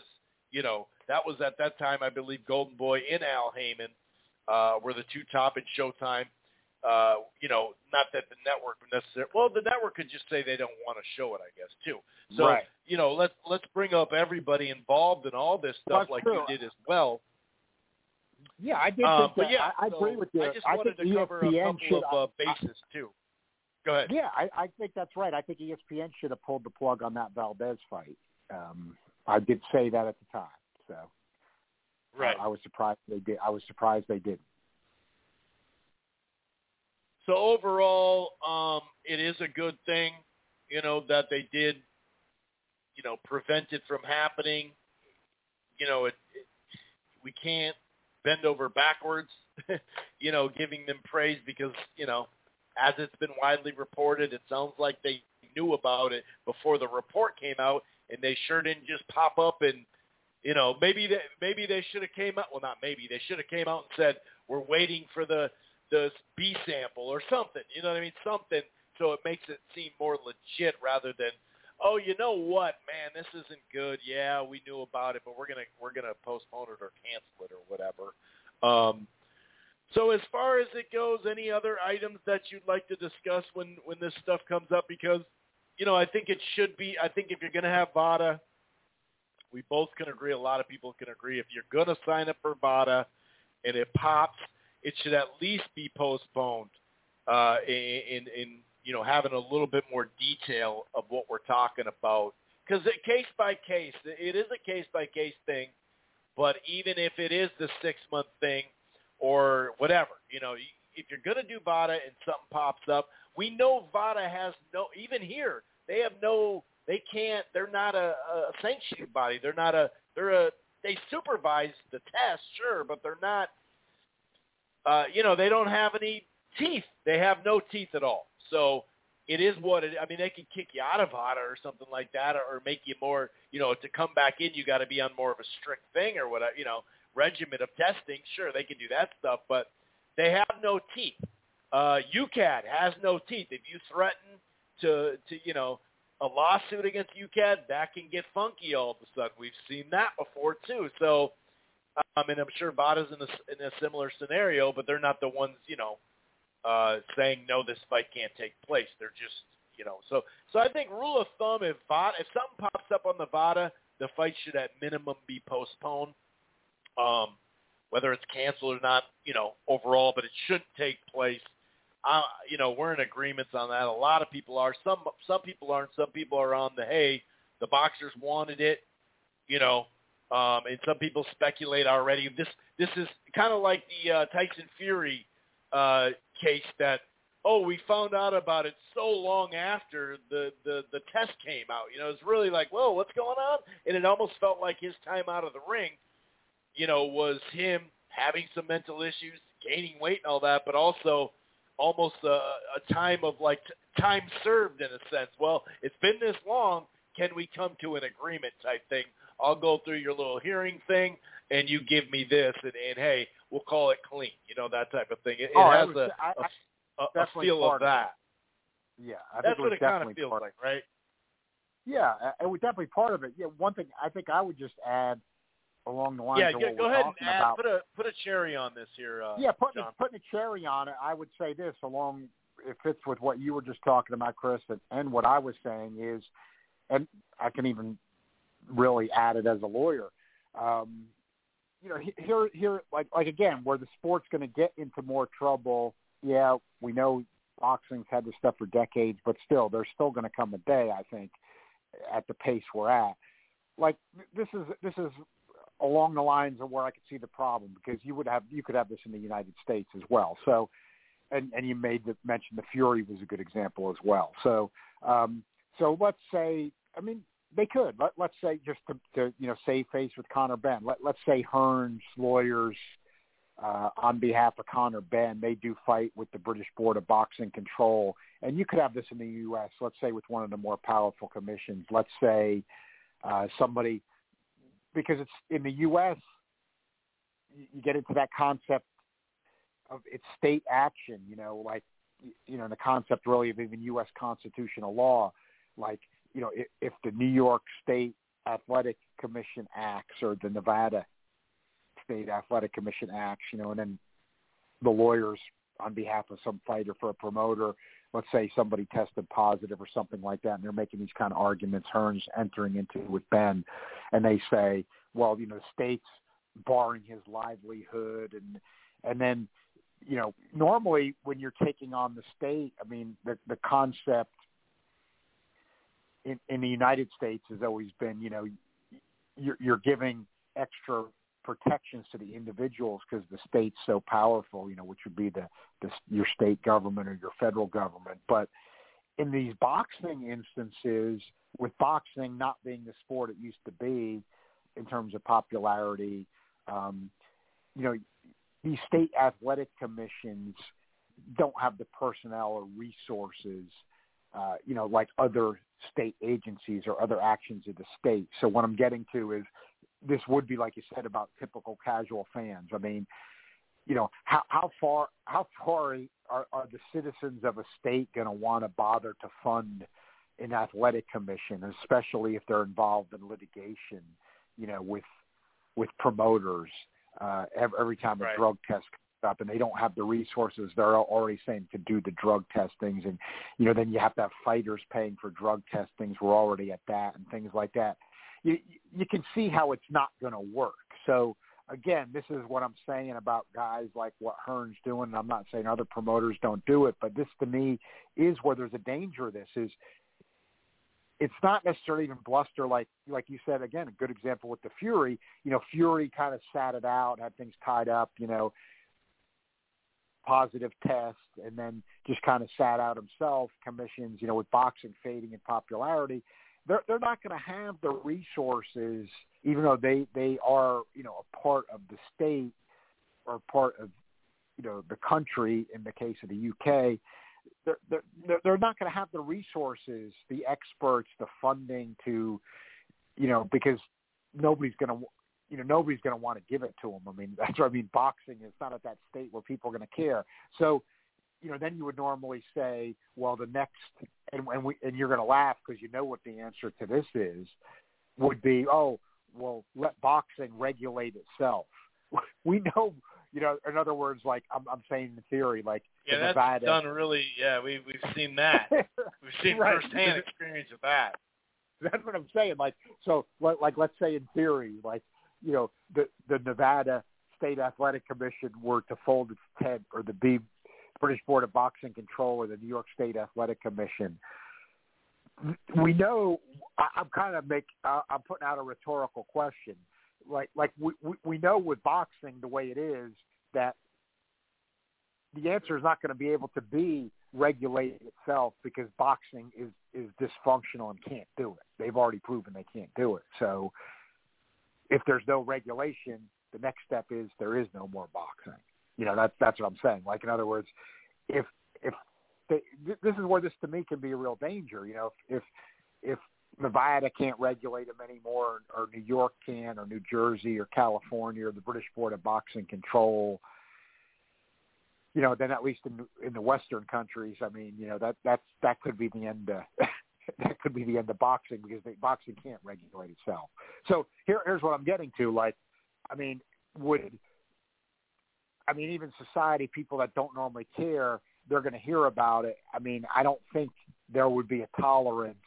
you know, that was at that time, I believe, Golden Boy and Al Haymon uh, were the two top in Showtime. Uh, you know, not that the network would necessarily, well, the network could just say they don't want to show it, I guess, too. So, right. you know, let's let's bring up everybody involved in all this stuff. That's like true. You did as well. Yeah, I did. Um, but yeah, I, I so agree with you. I just wanted I think to cover E S P N a couple should, of uh, bases I, too. Go ahead. Yeah, I, I think that's right. I think E S P N should have pulled the plug on that Valdez fight. Um, I did say that at the time, so right. I, I was surprised they did. I was surprised they didn't. So overall, um, it is a good thing, you know, that they did, you know, prevent it from happening. You know, it, it we can't bend over backwards, you know, giving them praise because, you know, as it's been widely reported, it sounds like they knew about it before the report came out, and they sure didn't just pop up and, you know, maybe they, maybe they should have came out. Well, not maybe. They should have came out and said, we're waiting for the, the B sample or something. You know what I mean? Something. So it makes it seem more legit rather than, oh, you know what, man, this isn't good. Yeah, we knew about it, but we're gonna we're gonna postpone it or cancel it or whatever. Um, So as far as it goes, any other items that you'd like to discuss when, when this stuff comes up? Because, you know, I think it should be, I think if you're going to have VADA, we both can agree, a lot of people can agree, if you're going to sign up for VADA and it pops, it should at least be postponed uh, in, in, you know, having a little bit more detail of what we're talking about. Because case by case, it is a case-by-case thing, but even if it is the six-month thing, or whatever, you know, if you're going to do VADA and something pops up, we know VADA has no, even here, they have no, they can't, they're not a, a sanctioning body. They're not a, they're a, they supervise the test, sure, but they're not, uh, you know, they don't have any teeth. They have no teeth at all. So it is what it, I mean, they could kick you out of VADA or something like that, or, or make you more, you know, to come back in, you got to be on more of a strict thing or whatever, you know. Regimen of testing, sure, they can do that stuff, but they have no teeth. Uh, U K A D has no teeth. If you threaten to, to, you know, a lawsuit against U K A D, that can get funky all of a sudden. We've seen that before, too. So, um, and I'm sure VADA's in a, in a similar scenario, but they're not the ones, you know, uh, saying, no, this fight can't take place. They're just, you know, so so I think rule of thumb, if VADA, if something pops up on the VADA, the fight should at minimum be postponed. Um, whether it's canceled or not, you know, overall, but it shouldn't take place. Uh, you know, we're in agreements on that. A lot of people are. Some some people aren't. Some people are on the, hey, the boxers wanted it, you know, um, and some people speculate already. This this is kind of like the uh, Tyson Fury uh, case that, oh, we found out about it so long after the, the, the test came out. You know, it's really like, whoa, what's going on? And it almost felt like his time out of the ring, you know, was him having some mental issues, gaining weight and all that, but also almost a, a time of like t- time served in a sense. Well, it's been this long. Can we come to an agreement type thing? I'll go through your little hearing thing and you give me this and, and hey, we'll call it clean. You know, that type of thing. It, oh, it has was, a, I, I, a, a feel of that. Yeah. I That's think what it, it kind of feels like, right? Yeah. It was definitely part of it. Yeah. One thing I think I would just add, along the lines yeah, of what we're talking add, about. Yeah, go ahead and put a cherry on this here, uh, Yeah, putting, putting a cherry on it, I would say this, along it fits with what you were just talking about, Chris, and, and what I was saying is, and I can even really add it as a lawyer, um, you know, here, here, like, like again, where the sport's going to get into more trouble, yeah, we know boxing's had this stuff for decades, but still, there's still going to come a day, I think, at the pace we're at. Like, this is this is... along the lines of where I could see the problem, because you would have, you could have this in the United States as well. So, and, and you made the mention the Fury was a good example as well. So, um, so let's say, I mean, they could, Let, let's say just to, to, you know, save face with Conor Benn, Let, let's say Hearn's lawyers uh, on behalf of Conor Benn, they do fight with the British Board of Boxing Control. And you could have this in the U S, let's say with one of the more powerful commissions, let's say uh, somebody, because it's in the U S, you get into that concept of it's state action, you know, like, you know, the concept really of even U S constitutional law, like, you know, if, if the New York State Athletic Commission acts or the Nevada State Athletic Commission acts, you know, and then the lawyers on behalf of some fighter for a promoter, let's say somebody tested positive or something like that, and they're making these kind of arguments Hearn's entering into with Ben, and they say, well, you know, the state's barring his livelihood. And and then, you know, normally when you're taking on the state, I mean, the, the concept in, in the United States has always been, you know, you're, you're giving extra protections to the individuals because the state's so powerful, you know, which would be the, the your state government or your federal government. But in these boxing instances, with boxing not being the sport it used to be in terms of popularity, um, you know, these state athletic commissions don't have the personnel or resources, uh, you know, like other state agencies or other actions of the state. So what I'm getting to is, this would be, like you said, about typical casual fans. I mean, you know, how, how far how far are, are the citizens of a state going to want to bother to fund an athletic commission, especially if they're involved in litigation, you know, with with promoters uh, every, every time a right. drug test up and they don't have the resources. They're already saying to do the drug testings. And, you know, then you have to have fighters paying for drug testings. We're already at that and things like that. You, you can see how it's not going to work. So, again, this is what I'm saying about guys like what Hearn's doing. I'm not saying other promoters don't do it, but this to me is where there's a danger. This is, it's not necessarily even bluster. Like, like you said, again, a good example with the Fury, you know, Fury kind of sat it out, had things tied up, you know, positive test, and then just kind of sat out himself, commissions, you know, with boxing fading in popularity. They're, they're not going to have the resources, even though they, they are, you know, a part of the state or part of, you know, the country in the case of the U K. They're, they're, they're not going to have the resources, the experts, the funding to, you know, because nobody's going to, you know, nobody's going to want to give it to them. I mean, that's what I mean. Boxing is not at that state where people are going to care. So, you know, then you would normally say, well, the next, and, and, we, and you're going to laugh because you know what the answer to this is, would be, oh, well, let boxing regulate itself. We know, you know, in other words, like I'm, I'm saying in theory, like yeah, that's VADA, done really, yeah, we, we've seen that. We've seen right. firsthand experience of that. That's what I'm saying. Like, so like, let's say in theory, like, you know, the, the Nevada State Athletic Commission were to fold its tent or the B. British Board of Boxing Control or the New York State Athletic Commission. We know I, I'm kind of make uh, I'm putting out a rhetorical question. Like like we, we, we know with boxing the way it is that the answer is not going to be able to be regulated itself because boxing is, is dysfunctional and can't do it. They've already proven they can't do it. So if there's no regulation, the next step is there is no more boxing. You know, that's, that's what I'm saying. Like, in other words, if, if they, this is where this to me can be a real danger. You know, if, if Nevada can't regulate them anymore, or New York can, or New Jersey, or California, or the British Board of Boxing Control, you know, then at least in, in the Western countries, I mean, you know, that, that's, that could be the end, uh, that could be the end of boxing because they, boxing can't regulate itself. So here, here's what I'm getting to. Like, I mean, would, I mean, even society, people that don't normally care, they're going to hear about it. I mean, I don't think there would be a tolerance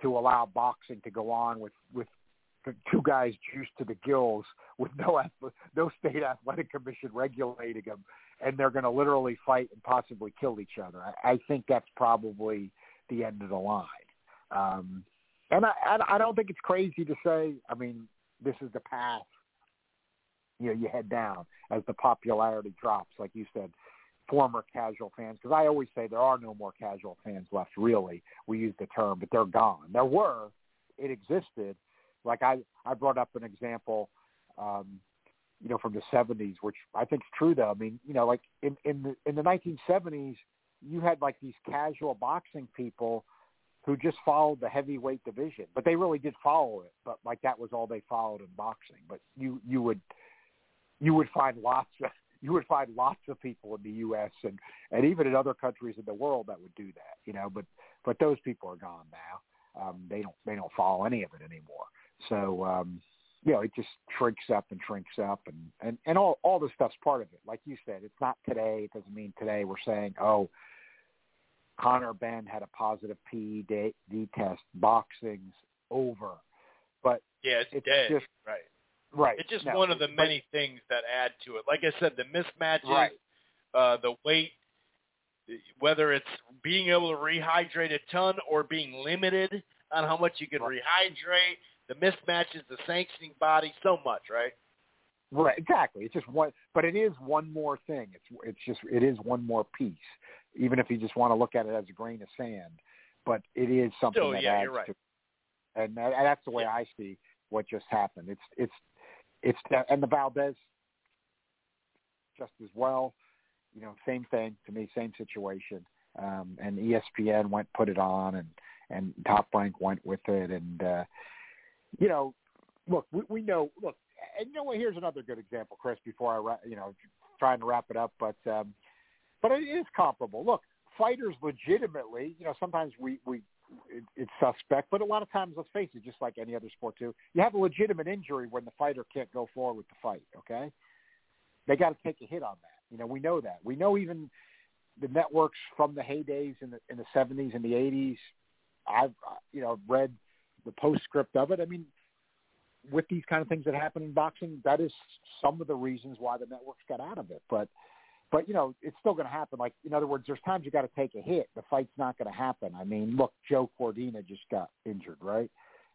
to allow boxing to go on with, with two guys juiced to the gills with no no state athletic commission regulating them, and they're going to literally fight and possibly kill each other. I, I think that's probably the end of the line. Um, and I, I, I don't think it's crazy to say, I mean, this is the path. You know, you head down as the popularity drops, like you said, former casual fans. Because I always say there are no more casual fans left, really. We use the term, but they're gone. There were. It existed. Like I, I brought up an example, um, you know, from the seventies, which I think is true, though. I mean, you know, like in, in, the, in the nineteen seventies, you had like these casual boxing people who just followed the heavyweight division. But they really did follow it. But like that was all they followed in boxing. But you, you would – you would find lots of, you would find lots of people in the U S and, and even in other countries in the world that would do that, you know, but, but those people are gone now. Um, they don't, they don't follow any of it anymore. So, um, you know, it just shrinks up and shrinks up and, and, and all, all this stuff's part of it. Like you said, it's not today. It doesn't mean today we're saying, oh, Conor Benn had a positive P E D test. Boxing's over. But yeah, it's, it's dead. Just, right. Right. It's just no, one of the many but, things that add to it. Like I said, the mismatches, right. uh, the weight, whether it's being able to rehydrate a ton or being limited on how much you can right. rehydrate, the mismatches, the sanctioning body, so much, right? Right, exactly. It's just one, but it is one more thing. It's it's just it is one more piece, even if you just want to look at it as a grain of sand. But it is something so, that yeah, adds you're right. to, and, that, and that's the way yeah. I see what just happened. It's it's. It's and the Valdez just as well, you know, same thing to me, same situation. Um, and E S P N went put it on, and, and Top Rank went with it, and uh, you know, look, we, we know, look, and you know what? Here's another good example, Chris. Before I, you know, trying to wrap it up, but um, but it is comparable. Look, fighters legitimately, you know, sometimes we we. It's suspect, but a lot of times, let's face it, just like any other sport too, you have a legitimate injury when the fighter can't go forward with the fight, okay? they got to take a hit on that. You know, we know that. We know even the networks from the heydays in the in the seventies and the eighties. I've you know read the postscript of it. I mean, with these kind of things that happen in boxing, that is some of the reasons why the networks got out of it. But but you know, it's still going to happen. Like, in other words, there's times you got to take a hit. The fight's not going to happen. I mean, look, Joe Cordina just got injured, right?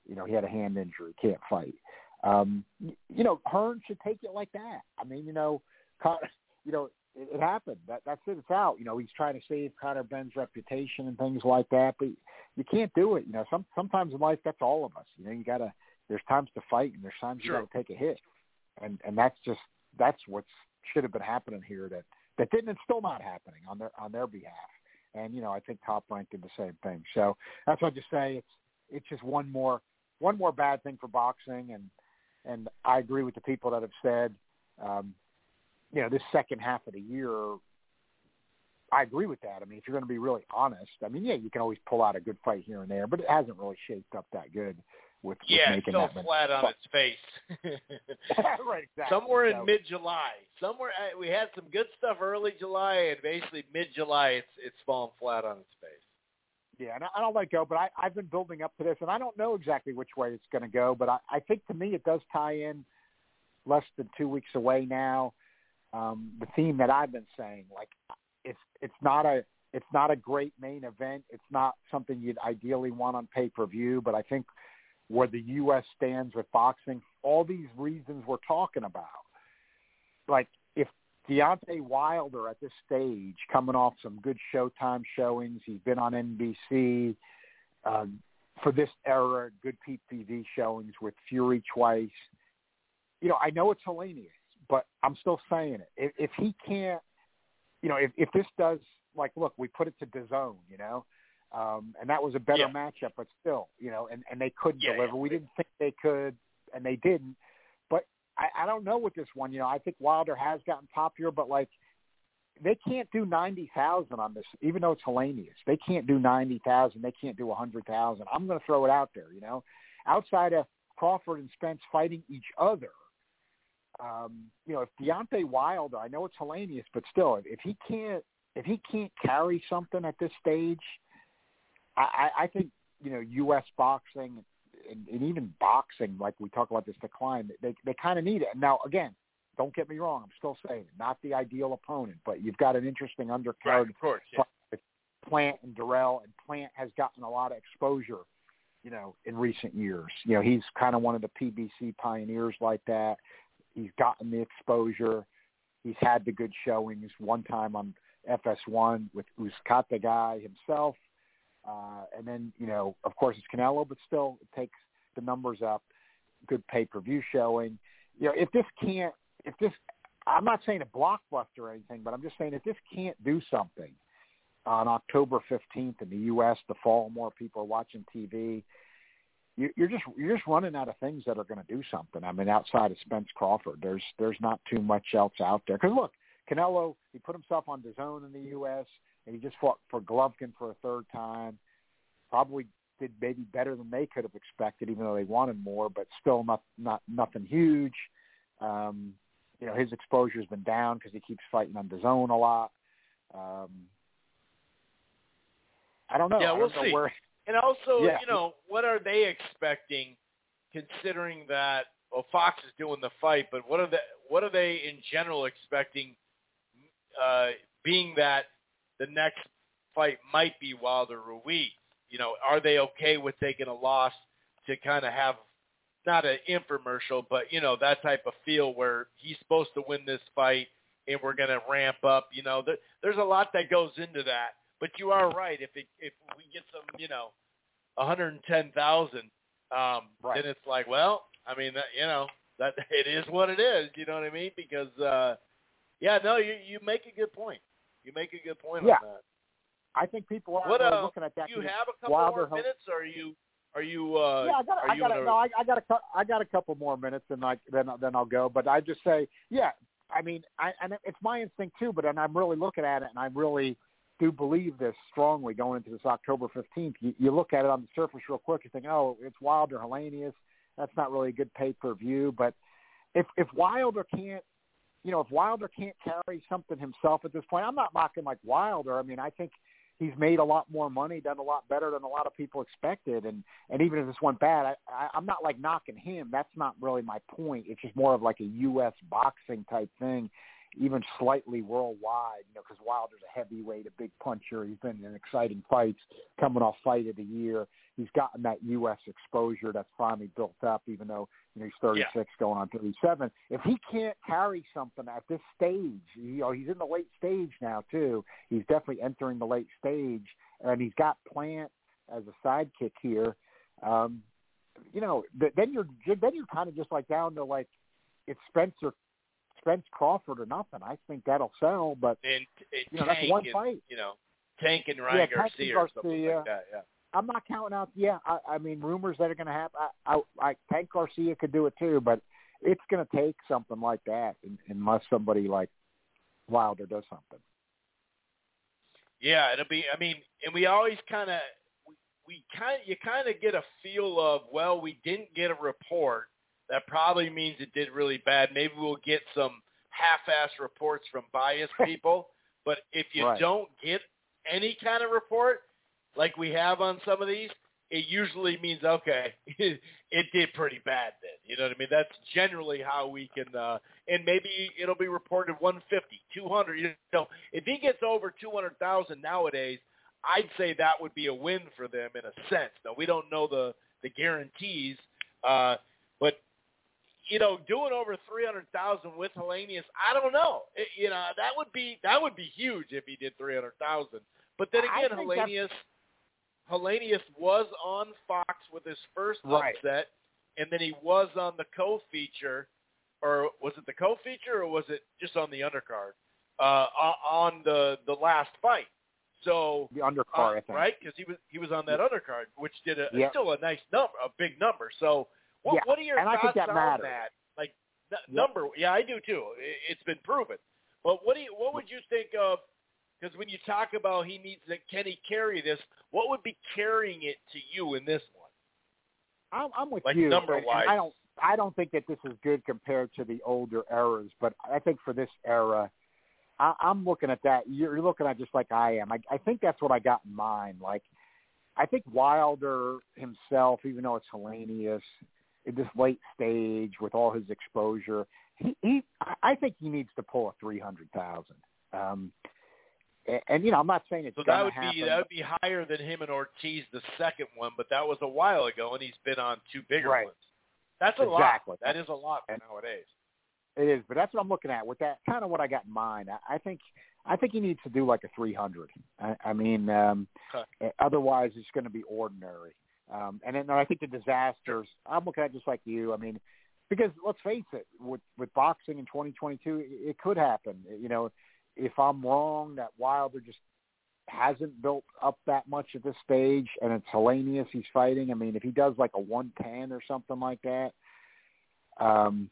You know, he had a hand injury, can't fight. Um, you know, Hearn should take it like that. I mean, you know, Connor, you know, it, it happened. That, that's it. It's out. You know, he's trying to save Conor Benn's reputation and things like that, but you can't do it. You know, some, sometimes in life, that's all of us. You know, you got to, there's times to fight and there's times sure. you got to take a hit. And, and that's just, that's what should have been happening here that, that didn't, and still not happening on their, on their behalf. And, you know, I think Top Rank did the same thing. So that's what I just say. It's, it's just one more, one more bad thing for boxing. And, And I agree with the people that have said, um, you know, this second half of the year, I agree with that. I mean, if you're going to be really honest, I mean, yeah, you can always pull out a good fight here and there, but it hasn't really shaped up that good. With, yeah, with making it's so that flat on but, its face. Right, exactly. Somewhere so. in mid-July. Somewhere we had some good stuff early July, and basically mid-July, it's it's fallen flat on its face. Yeah, and I don't let go, but I, I've been building up to this, and I don't know exactly which way it's going to go, but I, I think to me it does tie in less than two weeks away now. Um, the theme that I've been saying, like it's it's not a it's not a great main event. It's not something you'd ideally want on pay-per-view, but I think where the U S stands with boxing, all these reasons we're talking about, like if Deontay Wilder at this stage, coming off some good Showtime showings. He's been on N B C um, for this era, good P P V showings with Fury twice. You know, I know it's heinous, but I'm still saying it. If, if he can't, you know, if, if this does, like, look, we put it to D A Z N, you know, um, and that was a better yeah. matchup, but still, you know, and, and they couldn't yeah, deliver. Yeah. We didn't think they could, and they didn't. I don't know with this one. You know, I think Wilder has gotten popular, but, like, they can't do ninety thousand on this, even though it's heinous. They can't do ninety thousand. They can't do one hundred thousand. I'm going to throw it out there, you know. Outside of Crawford and Spence fighting each other, um, you know, if Deontay Wilder, I know it's heinous, but still, if he can't if he can't carry something at this stage, I, I, I think, you know, U S boxing – And, and even boxing, like we talk about this decline, they they kind of need it. Now, again, don't get me wrong. I'm still saying it, not the ideal opponent, but you've got an interesting undercard. Right, of course, yeah. With Plant and Durrell, and Plant has gotten a lot of exposure, you know, in recent years. You know, he's kind of one of the P B C pioneers like that. He's gotten the exposure. He's had the good showings. One time on F S one with UKAD the guy himself. Uh, and then, you know, of course it's Canelo, but still it takes the numbers up, good pay-per-view showing. You know, if this can't, if this, I'm not saying a blockbuster or anything, but I'm just saying if this can't do something on October fifteenth in the U S, the fall, more people are watching T V, you, you're just, you're just running out of things that are going to do something. I mean, outside of Spence Crawford, there's, there's not too much else out there. Cause look, Canelo, he put himself on D A Z N in the U S, and he just fought for Golovkin for a third time. Probably did maybe better than they could have expected, even though they wanted more, but still not, not nothing huge. Um, you know, his exposure has been down because he keeps fighting on D A Z N a lot. Um, I don't know. Yeah, we'll see. Where... And also, yeah. you know, what are they expecting, considering that well, Fox is doing the fight, but what are they, what are they in general expecting, uh, being that the next fight might be Wilder Ruiz? You know, are they okay with taking a loss to kind of have not an infomercial, but, you know, that type of feel where he's supposed to win this fight and we're going to ramp up? You know, th- there's a lot that goes into that. But you are right. If it, if we get some, you know, one hundred ten thousand, um, right. then it's like, well, I mean, that, you know, that it is what it is. You know what I mean? Because, uh, yeah, no, you you make a good point. You make a good point yeah. on that. I think people are what, really uh, looking at that. Do you have a couple Wilder more minutes, or are you are you? Uh, yeah, I got. I got. A, no, I, I got a. I got a couple more minutes, and I then then I'll go. But I just say, yeah. I mean, I and it's my instinct too. But and I'm really looking at it, and I really do believe this strongly going into this October fifteenth. You, you look at it on the surface real quick, you think, oh, it's Wilder, heinous. That's not really a good pay per view. But if if Wilder can't you know, if Wilder can't carry something himself at this point, I'm not mocking like Wilder. I mean, I think he's made a lot more money, done a lot better than a lot of people expected. And, and even if this went bad, I, I, I'm not like knocking him. That's not really my point. It's just more of like a U S boxing type thing, even slightly worldwide, you know, because Wilder's a heavyweight, a big puncher. He's been in exciting fights, coming off fight of the year. He's gotten that U S exposure that's finally built up, even though, you know, he's thirty-six yeah. going on thirty-seven. If he can't carry something at this stage, you know, he's in the late stage now, too. He's definitely entering the late stage, and he's got Plant as a sidekick here. Um, you know, then you're then you're kind of just like down to, like, it's Spencer Spence Crawford or nothing. I think that'll sell, but and, and you know, Tank that's one and, fight. You know, Tank and Ryan yeah, Garcia, Garcia or something like that. Yeah, I'm not counting out. Yeah, I, I mean, rumors that are going to happen. I, I, I, Tank Garcia could do it too, but it's going to take something like that unless somebody like Wilder does something. Yeah, it'll be. I mean, and we always kind of we, we kind you kind of get a feel of, well, we didn't get a report. That probably means it did really bad. Maybe we'll get some half-ass reports from biased people. But if you right. don't get any kind of report, like we have on some of these, it usually means, okay, it did pretty bad then. You know what I mean? That's generally how we can uh, – and maybe it'll be reported one fifty, two hundred. You know, if he gets over two hundred thousand nowadays, I'd say that would be a win for them in a sense. Now, we don't know the, the guarantees, uh, but – you know, doing over three hundred thousand with Hellenius, I don't know. It, you know, that would be that would be huge if he did three hundred thousand. But then again, Hellenius, Hellenius was on Fox with his first right. upset, and then he was on the co-feature, or was it the co-feature, or was it just on the undercard uh, on the the last fight? So the undercard, uh, I think. Right? Because he was he was on that undercard, which did a, yep. still a nice number, a big number. So. What, yeah. what are your and thoughts I think that on matters. That? Like th- yep. number, yeah, I do too. It, it's been proven. But what do you, what would you think of? Because when you talk about he needs to, can he carry this? What would be carrying it to you in this one? I'm, I'm with like you. Like number wise, I don't, I don't think that this is good compared to the older eras. But I think for this era, I, I'm looking at that. You're looking at just like I am. I, I think that's what I got in mind. Like, I think Wilder himself, even though it's Hellenius. At this late stage with all his exposure, he, he I think he needs to pull a three hundred thousand. Um, and, and you know, I'm not saying it's so that would happen, be that would be higher than him and Ortiz the second one, but that was a while ago, and he's been on two bigger right. ones. That's a exactly. lot. That is a lot for nowadays. It is, but that's what I'm looking at with that kind of what I got in mind. I, I think I think he needs to do like a three hundred. I, I mean, um, huh. otherwise it's going to be ordinary. Um, and then I think the disasters, I'm looking at it just like you. I mean, because let's face it, with, with boxing in twenty twenty-two, it, it could happen. You know, if I'm wrong, that Wilder just hasn't built up that much at this stage, and it's Hellenius he's fighting. I mean, if he does like a one ten or something like that, um,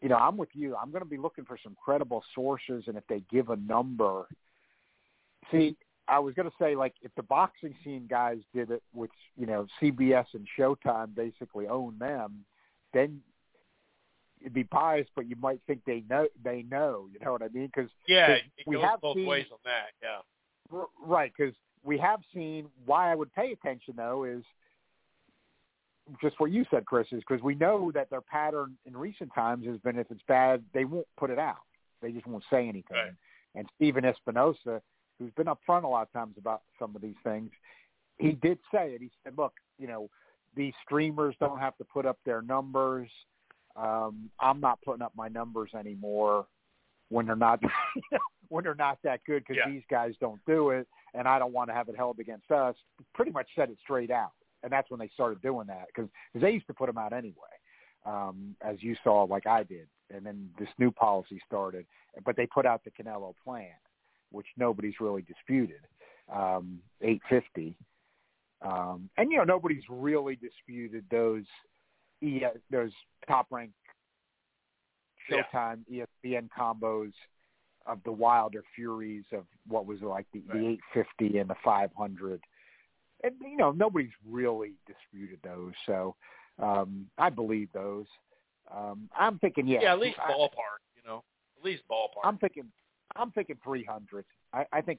you know, I'm with you. I'm going to be looking for some credible sources, and if they give a number. See, I was going to say, like, if the boxing scene guys did it, which, you know, C B S and Showtime basically own them, then it'd be biased, but you might think they know, they know, you know what I mean? Cause, yeah, cause it we goes have both seen, ways on that, yeah. Right, because we have seen why I would pay attention, though, is just what you said, Chris, is because we know that their pattern in recent times has been if it's bad, they won't put it out. They just won't say anything. Right. And Steven Espinosa, who's been up front a lot of times about some of these things, he did say it. He said, look, you know, these streamers don't have to put up their numbers. Um, I'm not putting up my numbers anymore when they're not when they're not that good because yeah. these guys don't do it, and I don't want to have it held against us. Pretty much said it straight out, and that's when they started doing that because they used to put them out anyway, um, as you saw like I did, and then this new policy started, but they put out the Canelo plan, which nobody's really disputed, um, eight fifty. Um, and, you know, nobody's really disputed those e- those top-ranked Showtime yeah. E S P N combos of the Wilder Furies of what was like the, right. the eight fifty and the five hundred. And, you know, nobody's really disputed those. So um, I believe those. Um, I'm thinking, yeah. Yeah, at least I, ballpark, you know. At least ballpark. I'm thinking, I'm thinking three hundred. I, I think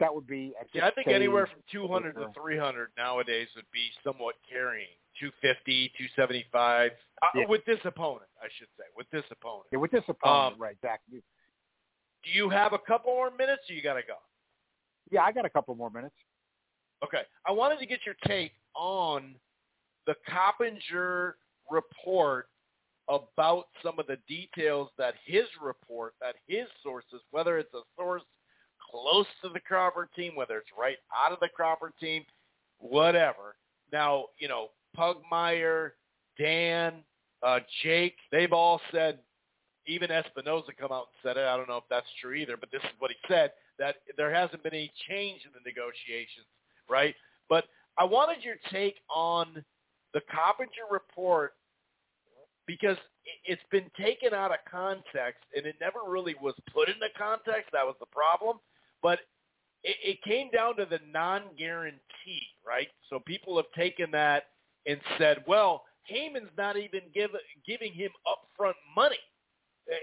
that would be. At yeah, I think anywhere from two hundred or, to three hundred nowadays would be somewhat carrying. two fifty, two seventy-five yeah. uh, with this opponent, I should say. With this opponent. Yeah, with this opponent, um, right? Back. Do you have a couple more minutes, or you got to go? Yeah, I got a couple more minutes. Okay, I wanted to get your take on the Coppinger report about some of the details that his report, that his sources, whether it's a source close to the Crawford team, whether it's right out of the Crawford team, whatever. Now, you know, Pugmire, Dan, uh, Jake, they've all said, even Espinoza come out and said it. I don't know if that's true either, but this is what he said, that there hasn't been any change in the negotiations, right? But I wanted your take on the Coppinger report, because it's been taken out of context, and it never really was put into context. That was the problem. But it, it came down to the non-guarantee, right? So people have taken that and said, well, Heyman's not even give, giving him upfront money.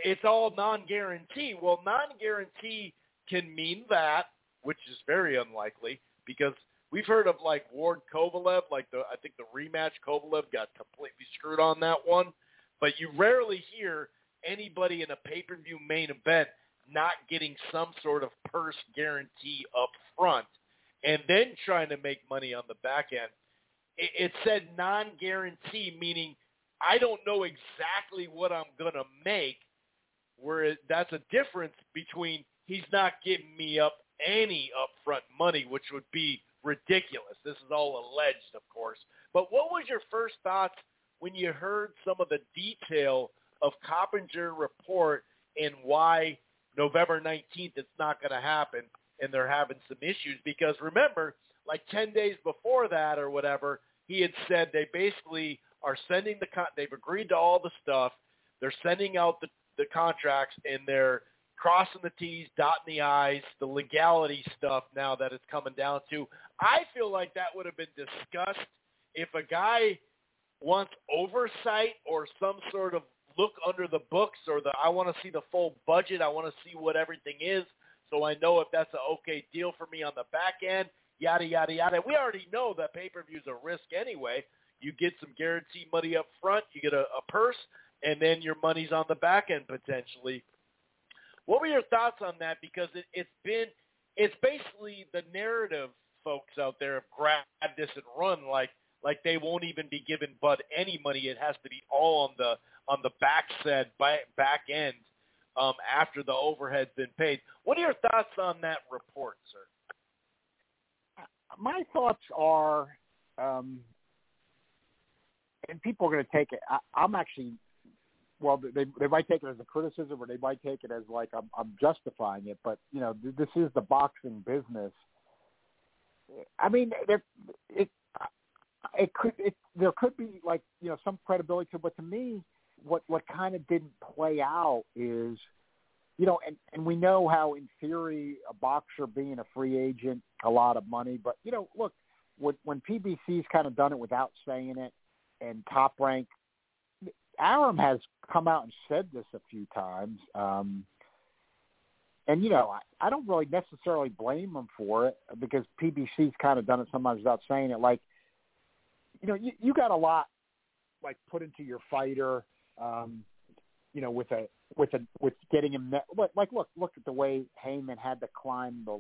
It's all non-guarantee. Well, non-guarantee can mean that, which is very unlikely, because we've heard of, like, Ward Kovalev. Like, the I think the rematch, Kovalev got completely screwed on that one. But you rarely hear anybody in a pay-per-view main event not getting some sort of purse guarantee up front and then trying to make money on the back end. It, it said non-guarantee, meaning I don't know exactly what I'm going to make, where that's a difference between he's not giving me up any upfront money, which would be ridiculous. This is all alleged, of course. But what was your first thoughts when you heard some of the detail of Coppinger's report and why November nineteenth it's not going to happen and they're having some issues? Because remember, like ten days before that or whatever, he had said they basically are sending the con- – they've agreed to all the stuff. They're sending out the, the contracts, and they're crossing the T's, dotting the I's, the legality stuff now that it's coming down to. I feel like that would have been discussed if a guy – wants oversight or some sort of look under the books, or the I want to see the full budget, I want to see what everything is, so I know if that's an okay deal for me on the back end, yada, yada, yada. We already know that pay-per-view is a risk anyway. You get some guaranteed money up front, you get a, a purse, and then your money's on the back end potentially. What were your thoughts on that? Because it, it's been, it's basically the narrative folks out there have grabbed this and run like, Like they won't even be giving Bud any money. It has to be all on the on the back said back end um, after the overhead's been paid. What are your thoughts on that report, sir? My thoughts are, um, and people are going to take it. I, I'm actually, well, they they might take it as a criticism, or they might take it as like I'm, I'm justifying it. But you know, this is the boxing business. I mean, they're it. It could. It, there could be like you know some credibility to it, but to me, what, what kind of didn't play out is, you know, and, and we know how in theory a boxer being a free agent, a lot of money, but you know, look, when, when P B C's kind of done it without saying it, and Top Rank, Arum has come out and said this a few times, um, and you know, I, I don't really necessarily blame him for it because P B C's kind of done it sometimes without saying it, like. You know, you, you got a lot like put into your fighter, um, you know, with a with a with getting him. Ne- like, like, look, look at the way Heyman had to climb the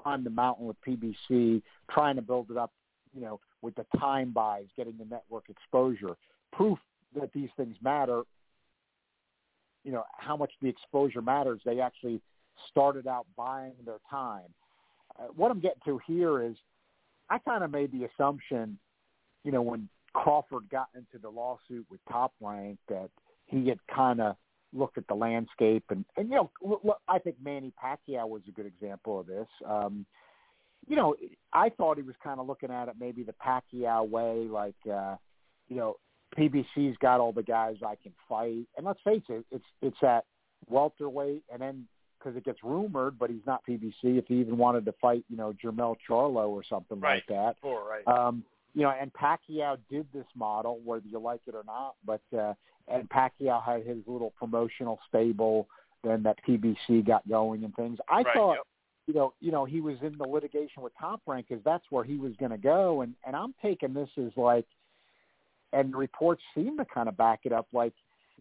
climb the mountain with P B C, trying to build it up. You know, with the time buys, getting the network exposure, proof that these things matter. You know how much the exposure matters. They actually started out buying their time. Uh, what I'm getting to here is, I kind of made the assumption. You know, when Crawford got into the lawsuit with Top Rank, that he had kind of looked at the landscape. And, and you know, I think Manny Pacquiao was a good example of this. Um, you know, I thought he was kind of looking at it maybe the Pacquiao way, like, uh, you know, P B C's got all the guys I can fight. And let's face it, it's it's at welterweight, and then because it gets rumored, but he's not P B C, if he even wanted to fight, you know, Jermell Charlo or something right. like that. Sure, right. Um You know, and Pacquiao did this model, whether you like it or not, but uh, and Pacquiao had his little promotional stable then that P B C got going and things. I right, thought, yep. you know, you know, he was in the litigation with Top Rank because that's where he was going to go. And, and I'm taking this as like, and reports seem to kind of back it up. Like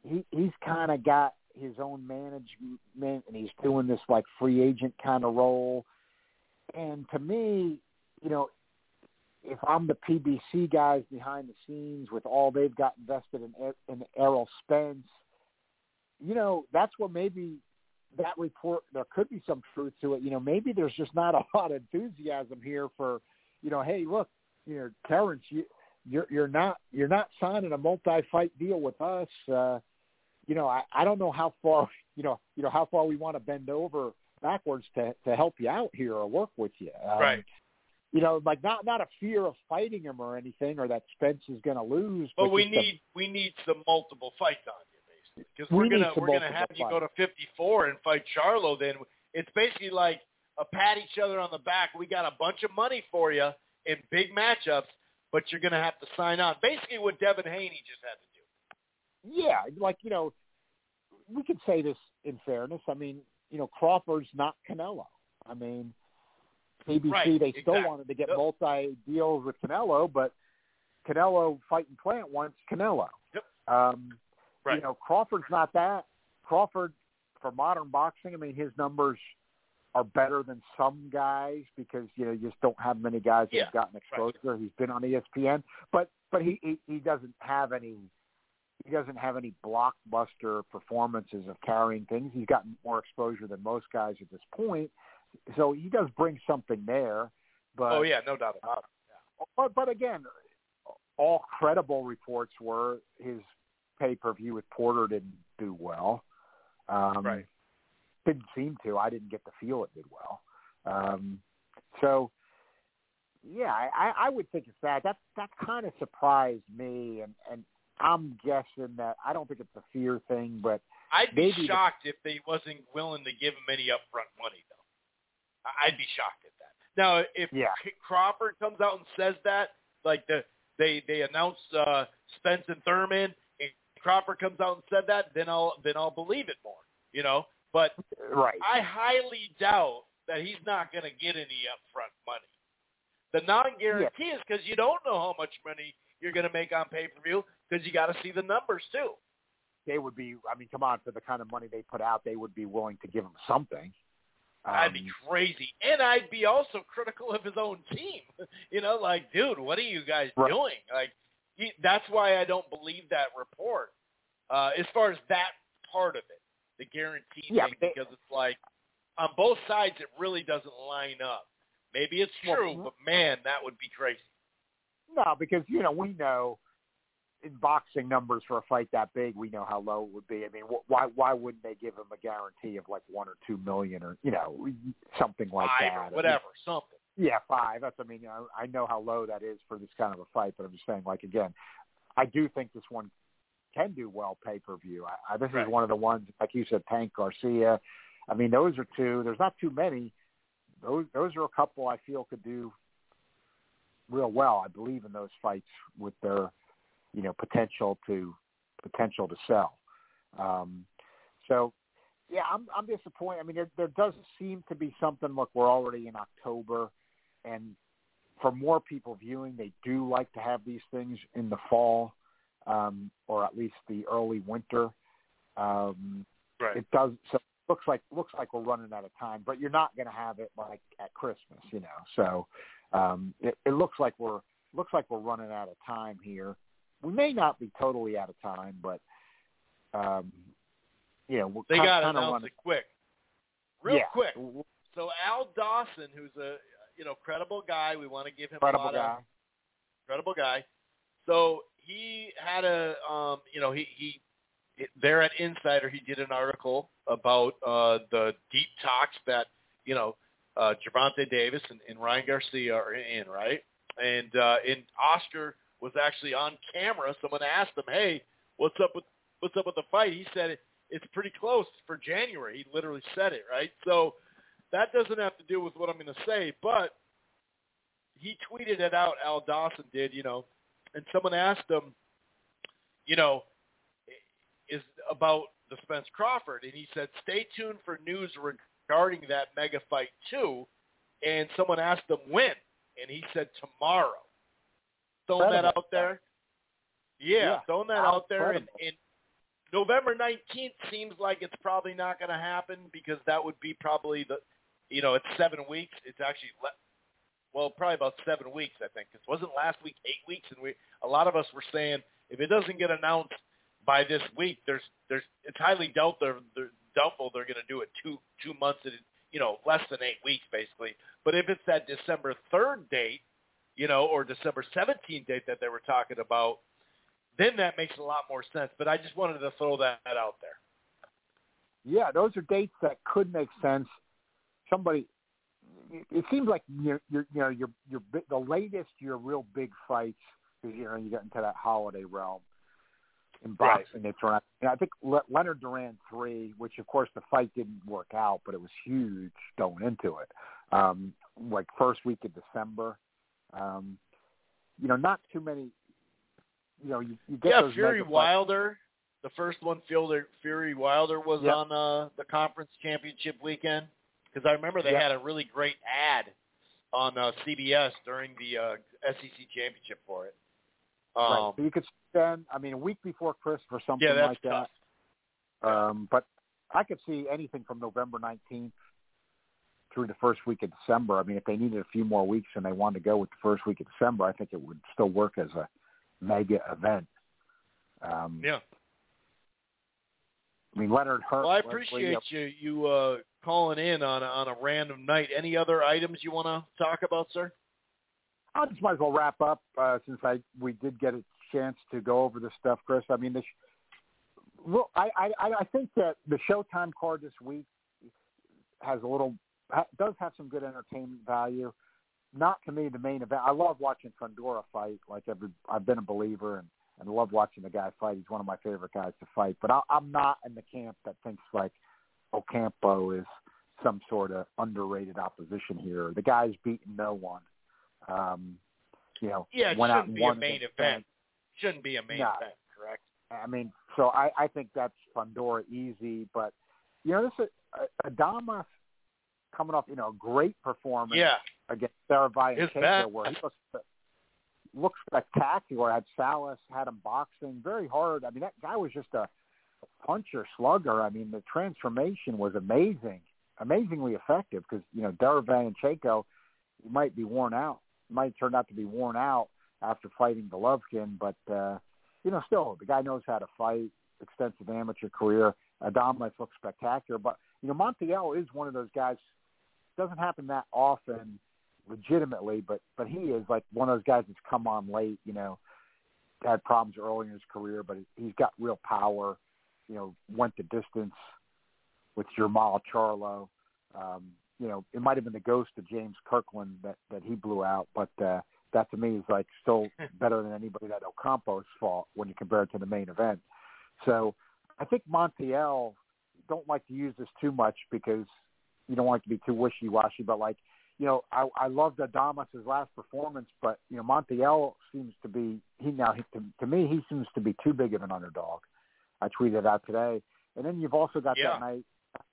he, he's kind of got his own management and he's doing this like free agent kind of role. And to me, you know, if I'm the P B C guys behind the scenes with all they've got invested in, in Errol Spence, you know, that's where maybe that report, there could be some truth to it. You know, maybe there's just not a lot of enthusiasm here for, you know, hey, look, you know, Terrence, you, you're, you're not, you're not signing a multi-fight deal with us. Uh, you know, I, I don't know how far, you know, you know, how far we want to bend over backwards to, to help you out here or work with you. Um, right. You know, like not, not a fear of fighting him or anything, or that Spence is going to lose. But we need the, we need some multiple fights on you, basically, because we're gonna we're gonna have you go to fifty-four and fight Charlo. Then it's basically like a pat each other on the back. We got a bunch of money for you in big matchups, but you're gonna have to sign on. Basically, what Devin Haney just had to do. Yeah, like you know, we could say this in fairness. I mean, you know, Crawford's not Canelo. I mean. P B C, right, they exactly. still wanted to get yep. multi-deals with Canelo, but Canelo fighting Plant wants Canelo. Yep. Um, right. You know, Crawford's not that. Crawford, for modern boxing, I mean, his numbers are better than some guys because, you know, you just don't have many guys yeah. that have gotten exposure. Right. He's been on E S P N. But but he, he, he doesn't have any he doesn't have any blockbuster performances of carrying things. He's gotten more exposure than most guys at this point. So he does bring something there, but oh yeah, no doubt about it. Yeah. But but again, all credible reports were his pay per view with Porter didn't do well. Um, right, didn't seem to. I didn't get the feel it did well. Um, so yeah, I, I would think it's that. That that kind of surprised me, and, and I'm guessing that I don't think it's a fear thing, but I'd be shocked the, if they wasn't willing to give him any upfront money though. I'd be shocked at that. Now, if yeah. Crawford comes out and says that, like the they they announced uh, Spence and Thurman, and Crawford comes out and said that, then I'll then I'll believe it more, you know. But right. I highly doubt that he's not going to get any upfront money. The non-guarantee yeah. is because you don't know how much money you're going to make on pay-per-view because you got to see the numbers too. They would be. I mean, come on, for the kind of money they put out, they would be willing to give him something. I'd be crazy, and I'd be also critical of his own team. You know, like, dude, what are you guys right. doing? Like, he, that's why I don't believe that report uh, as far as that part of it, the guarantee yeah, thing, they, because it's like on both sides it really doesn't line up. Maybe it's true, well, but, man, that would be crazy. No, because, you know, we know in boxing numbers for a fight that big, we know how low it would be. I mean, wh- why why wouldn't they give him a guarantee of like one or two million or you know something like five that, or whatever, I mean, something. Yeah, five. That's I mean, I, I know how low that is for this kind of a fight, but I'm just saying, like again, I do think this one can do well pay per view. I, I this right. is one of the ones, like you said, Tank Garcia. I mean, those are two. There's not too many. Those those are a couple I feel could do real well. I believe in those fights with their. You know, potential to potential to sell. Um, so, yeah, I'm I'm disappointed. I mean, there, there does seem to be something. Look, we're already in October, and for more people viewing, they do like to have these things in the fall um, or at least the early winter. Um, right. It does. So it looks like looks like we're running out of time, but you're not going to have it like at Christmas, you know. So um, it, it looks like we're looks like we're running out of time here. We may not be totally out of time, but, um, you know. We'll they got to announce it quick. Real yeah. quick. So Al Dawson, who's a, you know, credible guy. We want to give him credible a lot guy. of – Credible guy. So he had a, um, you know, he, he – there at Insider, he did an article about uh, the deep talks that, you know, uh, Gervonta Davis and, and Ryan Garcia are in, right? And, uh, and Oscar – was actually on camera. Someone asked him, "Hey, what's up with what's up with the fight?" He said it, it's pretty close for January. He literally said it, right? So that doesn't have to do with what I'm going to say, but he tweeted it out. Al Dawson did, you know, and someone asked him, you know, is about the Spence Crawford, and he said, stay tuned for news regarding that mega fight too. And someone asked him when, and he said tomorrow. Throwing that out there. Yeah, yeah, throwing that out there. And, and November nineteenth seems like it's probably not going to happen because that would be probably the, you know, it's seven weeks. It's actually, le- well, probably about seven weeks, I think. Because wasn't last week eight weeks? And we a lot of us were saying if it doesn't get announced by this week, there's there's it's highly doubtful they're, doubtful they're going to do it two two months, and you know, less than eight weeks basically. But if it's that December third date, you know, or December seventeenth date that they were talking about, then that makes a lot more sense. But I just wanted to throw that out there. Yeah, those are dates that could make sense. Somebody, it seems like you're, you're, you know, your your the latest your real big fights, you know, you get into that holiday realm in boxing. Right. It's around, and I think Leonard Duran three, which of course the fight didn't work out, but it was huge going into it. Um, like first week of December, um, you know, not too many. You know, you, you get yeah, those Fury Wilder, the first one, Fielder, Fury Wilder was yep. on uh, the conference championship weekend, because I remember they yep. had a really great ad on uh, C B S during the uh, S E C championship for it. Um, right. So you could spend, I mean, a week before Christmas or something yeah, that's like tough. that. Um, but I could see anything from November nineteenth through the first week of December. I mean, if they needed a few more weeks and they wanted to go with the first week of December, I think it would still work as a mega event. Um, yeah. I mean, Leonard Hurt. Well, I appreciate you you uh, calling in on a, on a random night. Any other items you want to talk about, sir? I just might as well wrap up uh, since I we did get a chance to go over this stuff, Chris. I mean, the sh- well, I, I I think that the Showtime card this week has a little does have some good entertainment value. Not to me the main event. I love watching Fundora fight. Like every, I've been a believer and, and love watching the guy fight. He's one of my favorite guys to fight. But I, I'm not in the camp that thinks like Ocampo is some sort of underrated opposition here. The guy's beaten no one. Um, you know, yeah, it shouldn't be a main event. Shouldn't be a main no. event, correct? I mean, so I, I think that's Fundora easy. But you know, this is Adama coming off, you know, a great performance. Yeah. Against Saravai and Keiko, where he looked, looked spectacular. Had Salas, had him boxing very hard. I mean, that guy was just a puncher, slugger. I mean, the transformation was amazing, amazingly effective. Because you know, Derevay and Checo might be worn out, might turn out to be worn out after fighting Golovkin, but uh, you know, still the guy knows how to fight. Extensive amateur career. Adamas looks spectacular, but you know, Montiel is one of those guys. Doesn't happen that often. Legitimately, but but he is like one of those guys that's come on late, you know, had problems early in his career, but he's got real power, you know, went the distance with Jermall Charlo. Um, you know, it might have been the ghost of James Kirkland that, that he blew out, but uh, that to me is like still better than anybody that Ocampo's fought when you compare it to the main event. So I think Montiel, don't like to use this too much because you don't want it to be too wishy-washy, but like, you know, I, I loved Adamas' last performance, but, you know, Montiel seems to be, he now, to, to me, he seems to be too big of an underdog. I tweeted out today. And then you've also got yeah. that night,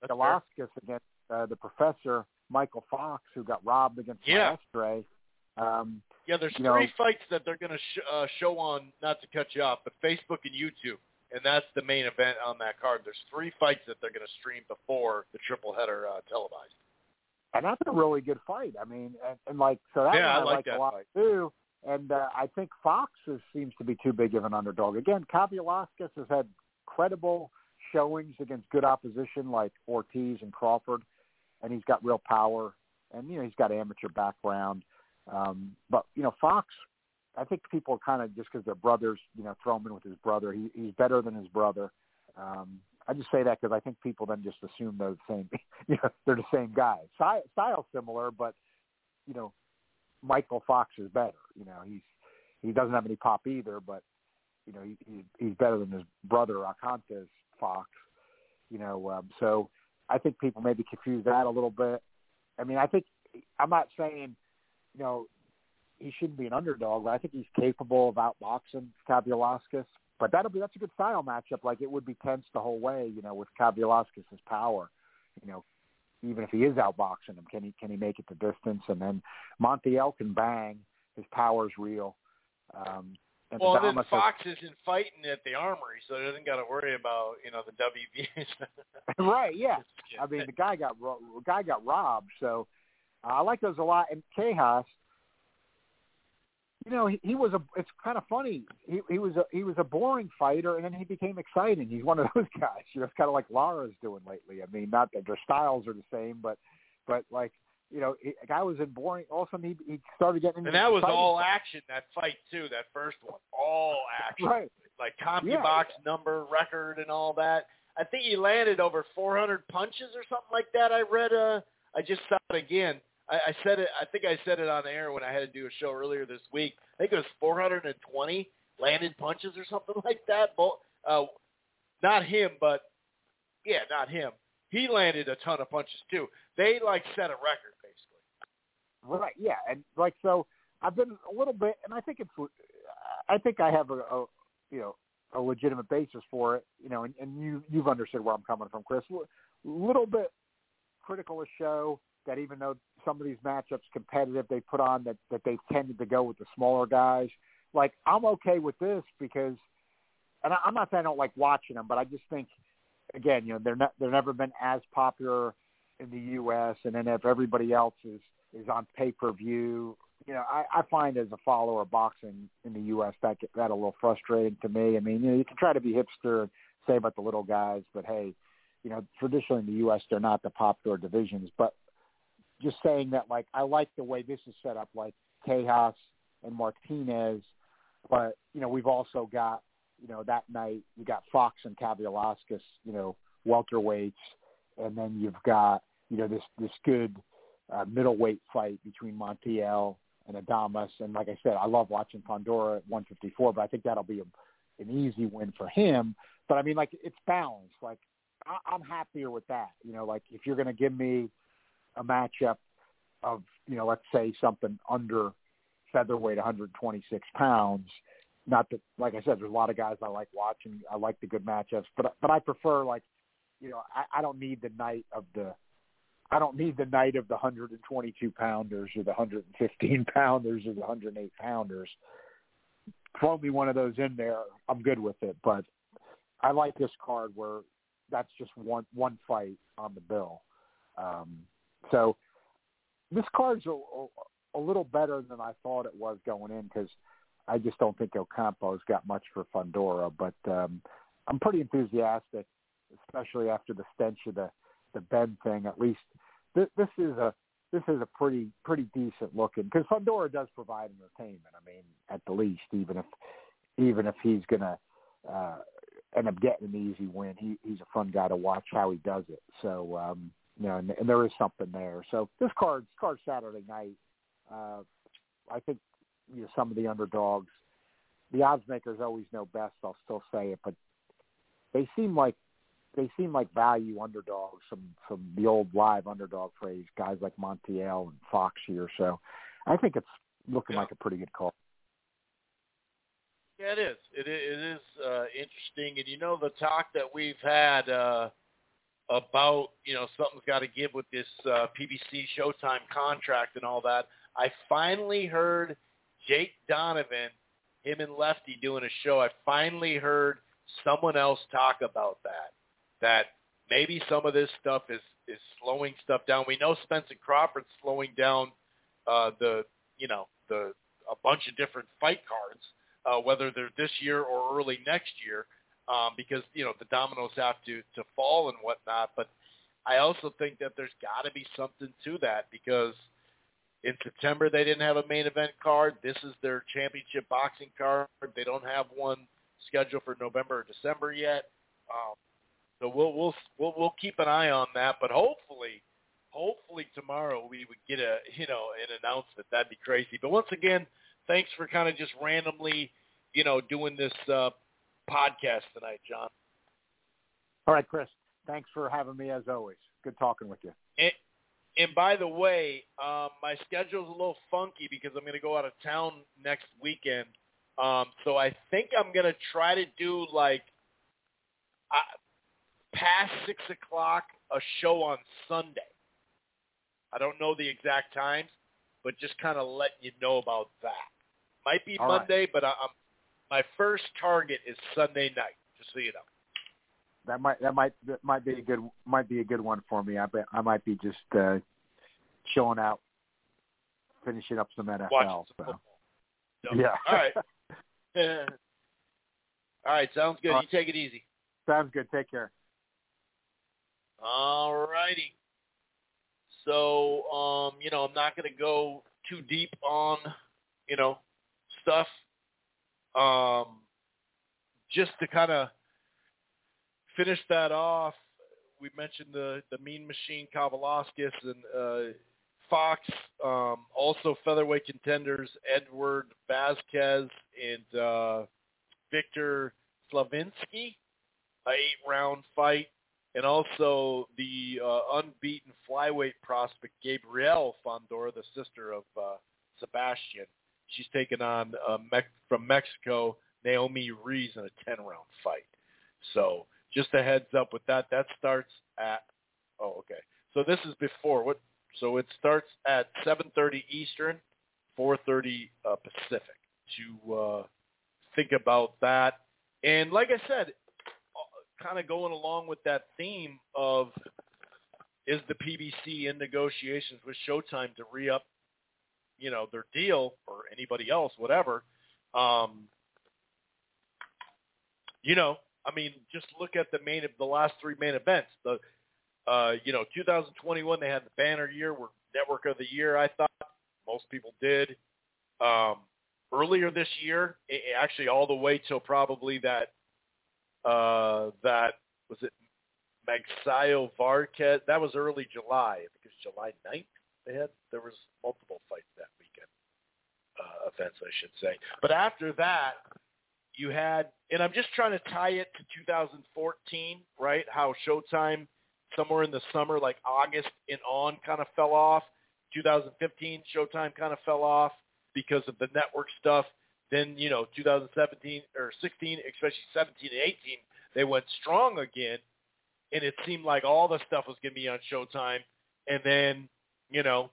Kavaliauskas against uh, the professor, Michael Fox, who got robbed against yeah. Maestre. Um Yeah, there's three know, fights that they're going to sh- uh, show on, not to cut you off, but Facebook and YouTube. And that's the main event on that card. There's three fights that they're going to stream before the triple header uh, televised. And that's a really good fight. I mean, and, and like, so that yeah, one I, I like, like that a lot fight. too. And uh, I think Fox is, seems to be too big of an underdog. Again, Kavaliauskas has had credible showings against good opposition like Ortiz and Crawford, and he's got real power. And, you know, he's got amateur background. Um, but, you know, Fox, I think people kind of, just because they're brothers, you know, throw him in with his brother. He, he's better than his brother. Um I just say that because I think people then just assume they're the same. You know, they're the same guy. Style similar, but you know, Michael Fox is better. You know, he's he doesn't have any pop either, but you know, he, he he's better than his brother Akante's Fox. You know, um, so I think people maybe confuse that a little bit. I mean, I think I'm not saying you know he shouldn't be an underdog, but I think he's capable of outboxing Kavaliauskas. But that'll be that's a good style matchup. Like, it would be tense the whole way, you know, with Kavaliauskas' power. You know, even if he is outboxing him, can he can he make it the distance? And then Montiel can bang. His power's real. Um, and well, then Fox has, isn't fighting at the Armory, so he doesn't got to worry about, you know, the W B C. Right? Yeah. I mean, the guy got the guy got robbed. So uh, I like those a lot. And Tejas, you know, he, he was a. It's kind of funny. He, he was a, he was a boring fighter, and then he became exciting. He's one of those guys. You know, it's kind of like Lara's doing lately. I mean, not that their styles are the same, but but like, you know, he, a guy was in boring. All of a sudden, he he started getting into. And that was all stuff. Action. That fight too. That first one, all action. Right. Like CompuBox yeah. number, record, and all that. I think he landed over four hundred punches or something like that. I read. Uh, I just saw it again. I, I said it. I think I said it on air when I had to do a show earlier this week. I think it was four hundred twenty landed punches or something like that. Both, uh, not him, but yeah, not him. He landed a ton of punches too. They like set a record, basically. Right. Yeah, and like so, I've been a little bit, and I think it's. I think I have a, a you know a legitimate basis for it. You know, and, and you you've understood where I'm coming from, Chris. A little bit critical of show. That even though some of these matchups competitive they put on that, that they've tended to go with the smaller guys. Like, I'm okay with this because, and I, I'm not saying I don't like watching them, but I just think, again, you know, they're not, they've never been as popular in the U S And then if everybody else is, is on pay-per-view, you know, I, I find as a follower of boxing in the U S that get, that a little frustrating to me. I mean, you know, you can try to be hipster and say about the little guys, but hey, you know, traditionally in the U S they're not the popular divisions, but just saying that, like, I like the way this is set up, like Tejas and Martinez, but, you know, we've also got, you know, that night you got Fox and Kavaliauskas, you know, welterweights, and then you've got, you know, this, this good uh, middleweight fight between Montiel and Adamas, and like I said, I love watching Fundora at one fifty-four, but I think that'll be a, an easy win for him, but I mean, like, it's balanced, like, I, I'm happier with that, you know, like, if you're going to give me a matchup of, you know, let's say something under featherweight, one twenty-six pounds. Not that, like I said, there's a lot of guys I like watching. I like the good matchups, but but I prefer, like, you know, I, I don't need the night of the, I don't need the night of the one twenty-two pounders or the one fifteen pounders or the one oh eight pounders. Throw me one of those in there, I'm good with it. But I like this card where that's just one one fight on the bill. Um, So this card's a, a, a little better than I thought it was going in because I just don't think Ocampo's got much for Fundora. But um, I'm pretty enthusiastic, especially after the stench of the, the Ben thing. At least this, this is a this is a pretty pretty decent looking because Fundora does provide entertainment. I mean, at the least, even if even if he's gonna uh, end up getting an easy win, he, he's a fun guy to watch how he does it. So. Um, You know, and, and there is something there. So this card, this card Saturday night, uh, I think, you know, some of the underdogs, the odds makers always know best. I'll still say it, but they seem like they seem like value underdogs from from the old live underdog phrase. Guys like Montiel and Fox here. So I think it's looking yeah. like a pretty good call. Yeah, it is. It is, it is uh, interesting, and you know the talk that we've had. Uh, about, you know, something's got to give with this uh, P B C Showtime contract and all that. I finally heard Jake Donovan, him and Lefty doing a show. I finally heard someone else talk about that, that maybe some of this stuff is, is slowing stuff down. We know Spence and Crawford's slowing down uh, the, you know, the a bunch of different fight cards, uh, whether they're this year or early next year. Um, because, you know, the dominoes have to, to fall and whatnot. But I also think that there's got to be something to that because in September they didn't have a main event card. This is their championship boxing card. They don't have one scheduled for November or December yet. Um, so we'll, we'll we'll we'll keep an eye on that. But hopefully, hopefully tomorrow we would get a, you know, an announcement. That'd be crazy. But once again, thanks for kind of just randomly, you know, doing this uh, podcast tonight, John. All right, Chris. Thanks for having me as always. Good talking with you. And, and by the way, um, my schedule's a little funky because I'm going to go out of town next weekend Um, so I think I'm going to try to do, like, uh, past six o'clock, a show on Sunday. I don't know the exact times, but just kind of letting you know about that. Might be all Monday, right. but I, I'm, my first target is Sunday night, just so you know. That might that might that might be a good might be a good one for me. I bet I might be just uh, chilling out, finishing up some N F L. Watching some so. so. Yeah. All right. All right. Sounds good. Uh, you take it easy. Sounds good. Take care. All righty. So, um, you know, I'm not going to go too deep on, you know, stuff. Um, just to kind of finish that off, we mentioned the, the Mean Machine, Kavaliauskas, and uh, Fox. Um, also, featherweight contenders Edward Vasquez and uh, Victor Slavinsky, an eight-round fight. And also the uh, unbeaten flyweight prospect, Gabrielle Fundora, the sister of uh, Sebastian. She's taken on, uh, Mex- from Mexico, Naomi Ruiz in a ten-round fight. So just a heads up with that. That starts at – oh, okay. So this is before. What? So it starts at seven thirty Eastern, four thirty uh, Pacific. To uh, think about that. And like I said – kind of going along with that theme of is the P B C in negotiations with Showtime to re-up, you know, their deal or anybody else, whatever. Um, you know, I mean, just look at the main the last three main events. The uh, you know, two thousand twenty-one they had the banner year, were Network of the Year. I thought most people did. Um, earlier this year, it, actually, all the way till probably that. Uh, that was it Maxio Varquez. That was early July. I think it was July ninth they had. There was multiple fights that weekend, uh, events, I should say. But after that, you had, and I'm just trying to tie it to two thousand fourteen, right, how Showtime somewhere in the summer, like August and on, kind of fell off. two thousand fifteen, Showtime kind of fell off because of the network stuff. Then, you know, two thousand seventeen or sixteen, especially seventeen and eighteen, they went strong again, and it seemed like all the stuff was going to be on Showtime. And then, you know,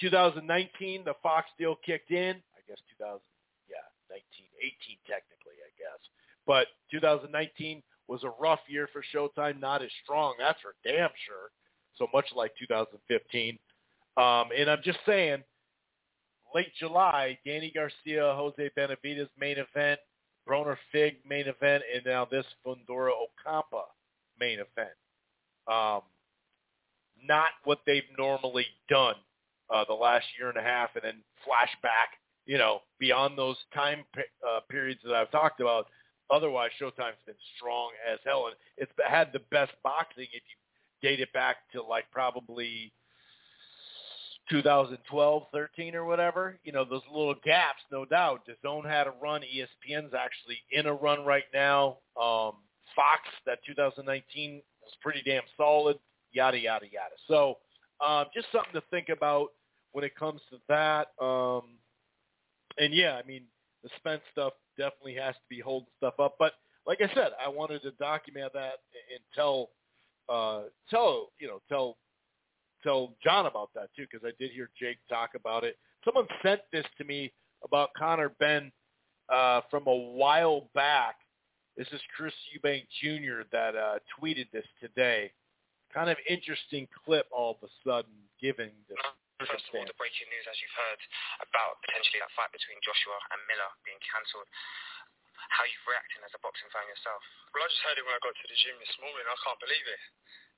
two thousand nineteen, the Fox deal kicked in. I guess two thousand, yeah, nineteen, eighteen technically, I guess. But two thousand nineteen was a rough year for Showtime, not as strong, that's for damn sure, so much like two thousand fifteen. Um, and I'm just saying, late July, Danny Garcia, Jose Benavidez main event, Broner Figg main event, and now this Fundora Ocampa main event. Um, not what they've normally done uh, the last year and a half, and then flashback, you know, beyond those time uh, periods that I've talked about. Otherwise, Showtime's been strong as hell, and it's had the best boxing if you date it back to, like, probably – two thousand twelve, thirteen or whatever, you know, those little gaps, no doubt. DAZN had a run. E S P N's actually in a run right now. Um, Fox, that two thousand nineteen was pretty damn solid, yada, yada, yada. So um, just something to think about when it comes to that. Um, and, yeah, I mean, the Spence stuff definitely has to be holding stuff up. But, like I said, I wanted to document that and tell, uh, tell you know, tell – tell John about that too, because I did hear Jake talk about it. Someone sent this to me about Conor Benn uh, from a while back. This is Chris Eubank Junior that uh, tweeted this today. Kind of interesting clip all of a sudden, given this. First of all, the breaking news, as you've heard, about potentially that fight between Joshua and Miller being cancelled. How are you reacting as a boxing fan yourself? Well, I just heard it when I got to the gym this morning. I can't believe it.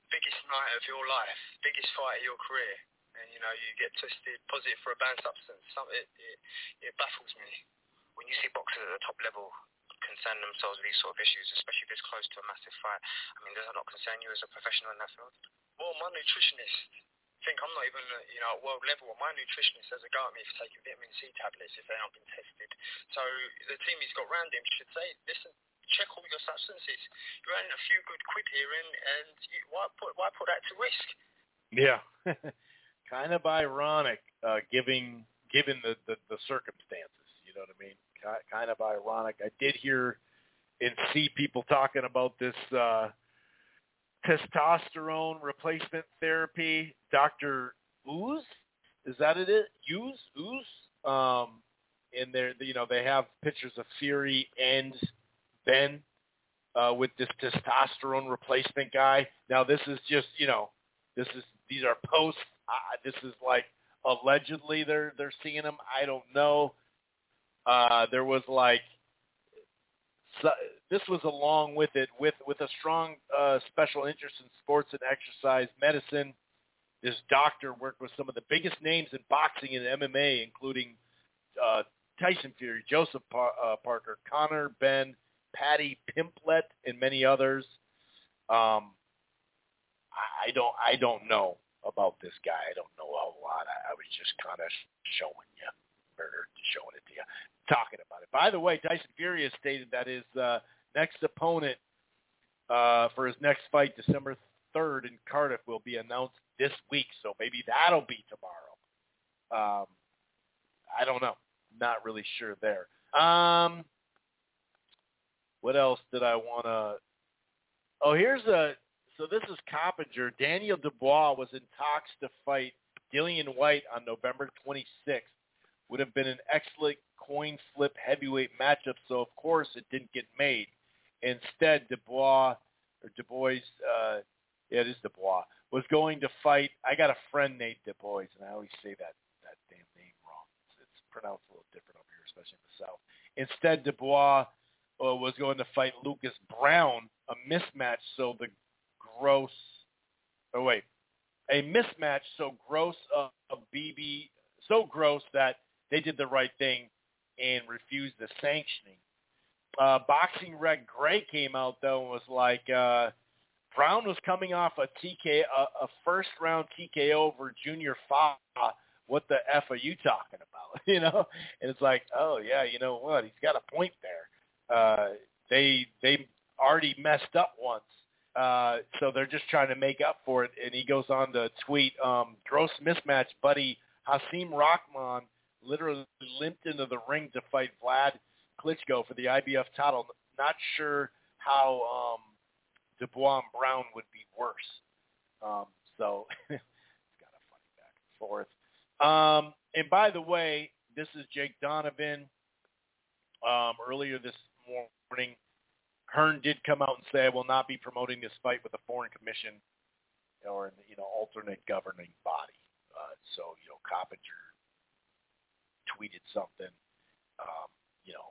Biggest night of your life, biggest fight of your career, and you know you get tested positive for a banned substance. Something it, it, it baffles me when you see boxers at the top level concern themselves with these sort of issues, especially this close to a massive fight. I mean, does that not concern you as a professional in that field? Well, my nutritionist think I'm not even, you know, at world level. My nutritionist has a go at me for taking vitamin C tablets if they're not been tested. So the team he's got round him should say, listen, check all your substances. You're earning a few good quid here, and, and you, why, put, why put that to risk? Yeah. Kind of ironic, uh, giving, given the, the, the circumstances, you know what I mean? kind of ironic. I did hear and see people talking about this uh, testosterone replacement therapy. Doctor Ooze, is that it? Ooze, Ooze. Um, and they're, you know, they have pictures of Fury and Ben uh, with this testosterone replacement guy. Now this is just, you know, this is these are posts. Uh, this is like allegedly they're they're seeing them. I don't know. Uh, there was like. So this was along with it, with, with a strong uh, special interest in sports and exercise medicine. This doctor worked with some of the biggest names in boxing and M M A, including uh, Tyson Fury, Joseph pa- uh, Parker, Conor Benn, Patty Pimplett, and many others. Um, I don't, I don't know about this guy. I don't know a lot. I, I was just kind of showing you. Or showing it to you, talking about it. By the way, Tyson Fury has stated that his uh, next opponent uh, for his next fight, December third in Cardiff, will be announced this week. So maybe that'll be tomorrow. Um, I don't know. Not really sure there. Um, what else did I want to? Oh, here's a. So this is Coppinger. Daniel Dubois was in talks to fight Dillian White on November twenty-sixth. Would have been an excellent coin flip heavyweight matchup, so of course it didn't get made. Instead, Dubois, or Du Bois, uh, yeah, it is Dubois, was going to fight. I got a friend named Du Bois, and I always say that, that damn name wrong. It's, it's pronounced a little different over here, especially in the South. Instead, Dubois uh, was going to fight Lucas Brown, a mismatch so the gross, oh wait, a mismatch so gross of, of B B, so gross that they did the right thing and refused the sanctioning. Uh, Boxing Reg Gray came out, though, and was like, uh, Brown was coming off a T K, a, a first-round T K O over Junior Fa. What the F are you talking about? You know? And it's like, oh, yeah, you know what? He's got a point there. Uh, they they already messed up once, uh, so they're just trying to make up for it. And he goes on to tweet, um, gross mismatch, buddy. Hasim Rahman literally limped into the ring to fight Vlad Klitschko for the I B F title. Not sure how um, Dubois and Brown would be worse. Um, so it's got a funny back and forth. Um, and by the way, this is Jake Donovan. Um, earlier this morning, Hearn did come out and say, I will not be promoting this fight with a foreign commission or, you know, alternate governing body. Uh, so, you know, Coppinger tweeted something, um, you know,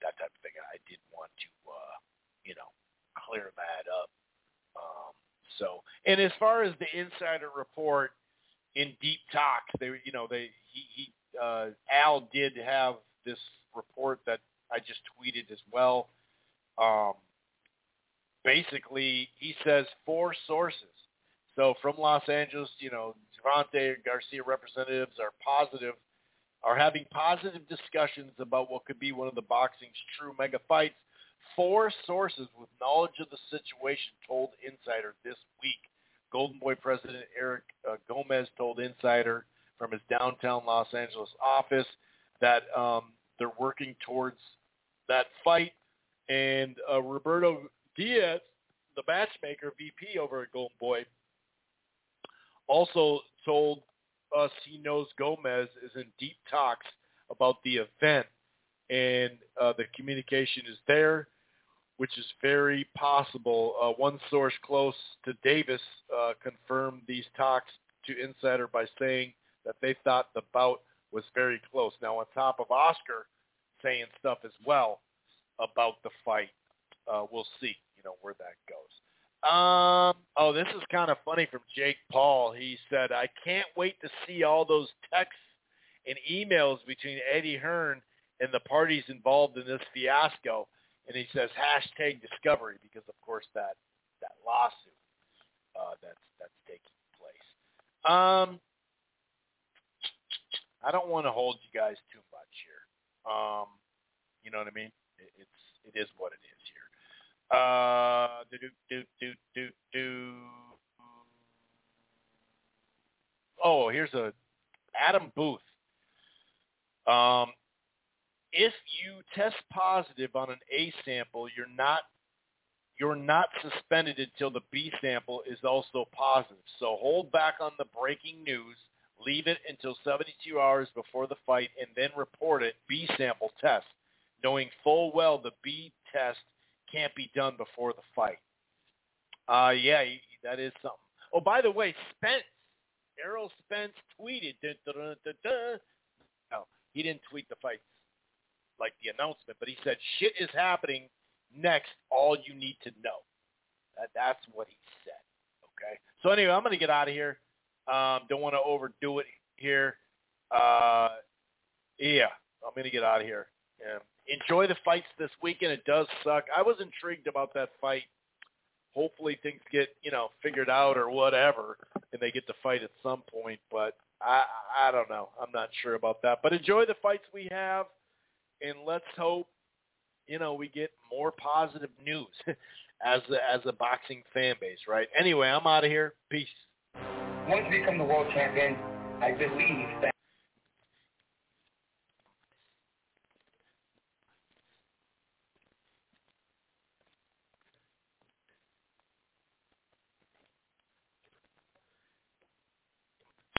that type of thing. I did want to, uh, you know, clear that up. Um, so, and as far as the insider report in deep talks, they, you know, they, he, he uh, Al did have this report that I just tweeted as well. Um, basically, he says four sources. So from Los Angeles, you know, Devontae Garcia representatives are positive, are having positive discussions about what could be one of the boxing's true mega fights. Four sources with knowledge of the situation told Insider this week. Golden Boy President Eric uh, Gomez told Insider from his downtown Los Angeles office that um, they're working towards that fight. And uh, Roberto Diaz, the matchmaker V P over at Golden Boy, also told us he knows Gomez is in deep talks about the event, and uh, the communication is there, which is very possible. Uh, one source close to Davis uh, confirmed these talks to Insider by saying that they thought the bout was very close. Now, on top of Oscar saying stuff as well about the fight, uh, we'll see, you know, where that goes. Um, oh, this is kind of funny from Jake Paul. He said, I can't wait to see all those texts and emails between Eddie Hearn and the parties involved in this fiasco. And he says, hashtag discovery, because, of course, that, that lawsuit uh, that's, that's taking place. Um, I don't want to hold you guys too much here. Um, you know what I mean? It, it's, it is what it is here. Uh, do, do, do, do, do. Oh, here's a Adam Booth. Um, if you test positive on an A sample, you're not you're not suspended until the B sample is also positive. So hold back on the breaking news. Leave it until seventy-two hours before the fight and then report it, B sample test, knowing full well the B test can't be done before the fight. Uh, yeah, that is something. Oh, by the way, Spence, Errol Spence tweeted. Dun, dun, dun, dun. No, he didn't tweet the fight like the announcement, but he said, shit is happening next, all you need to know. That, that's what he said, okay? So anyway, I'm going to get out of here. Um, don't want to overdo it here. Uh, yeah, I'm going to get out of here. Yeah. Enjoy the fights this weekend. It does suck. I was intrigued about that fight. Hopefully things get, you know, figured out or whatever, and they get to fight at some point. But I, I don't know. I'm not sure about that. But enjoy the fights we have, and let's hope, you know, we get more positive news as a, as a boxing fan base, right? Anyway, I'm out of here. Peace. Once you become the world champion, I believe that...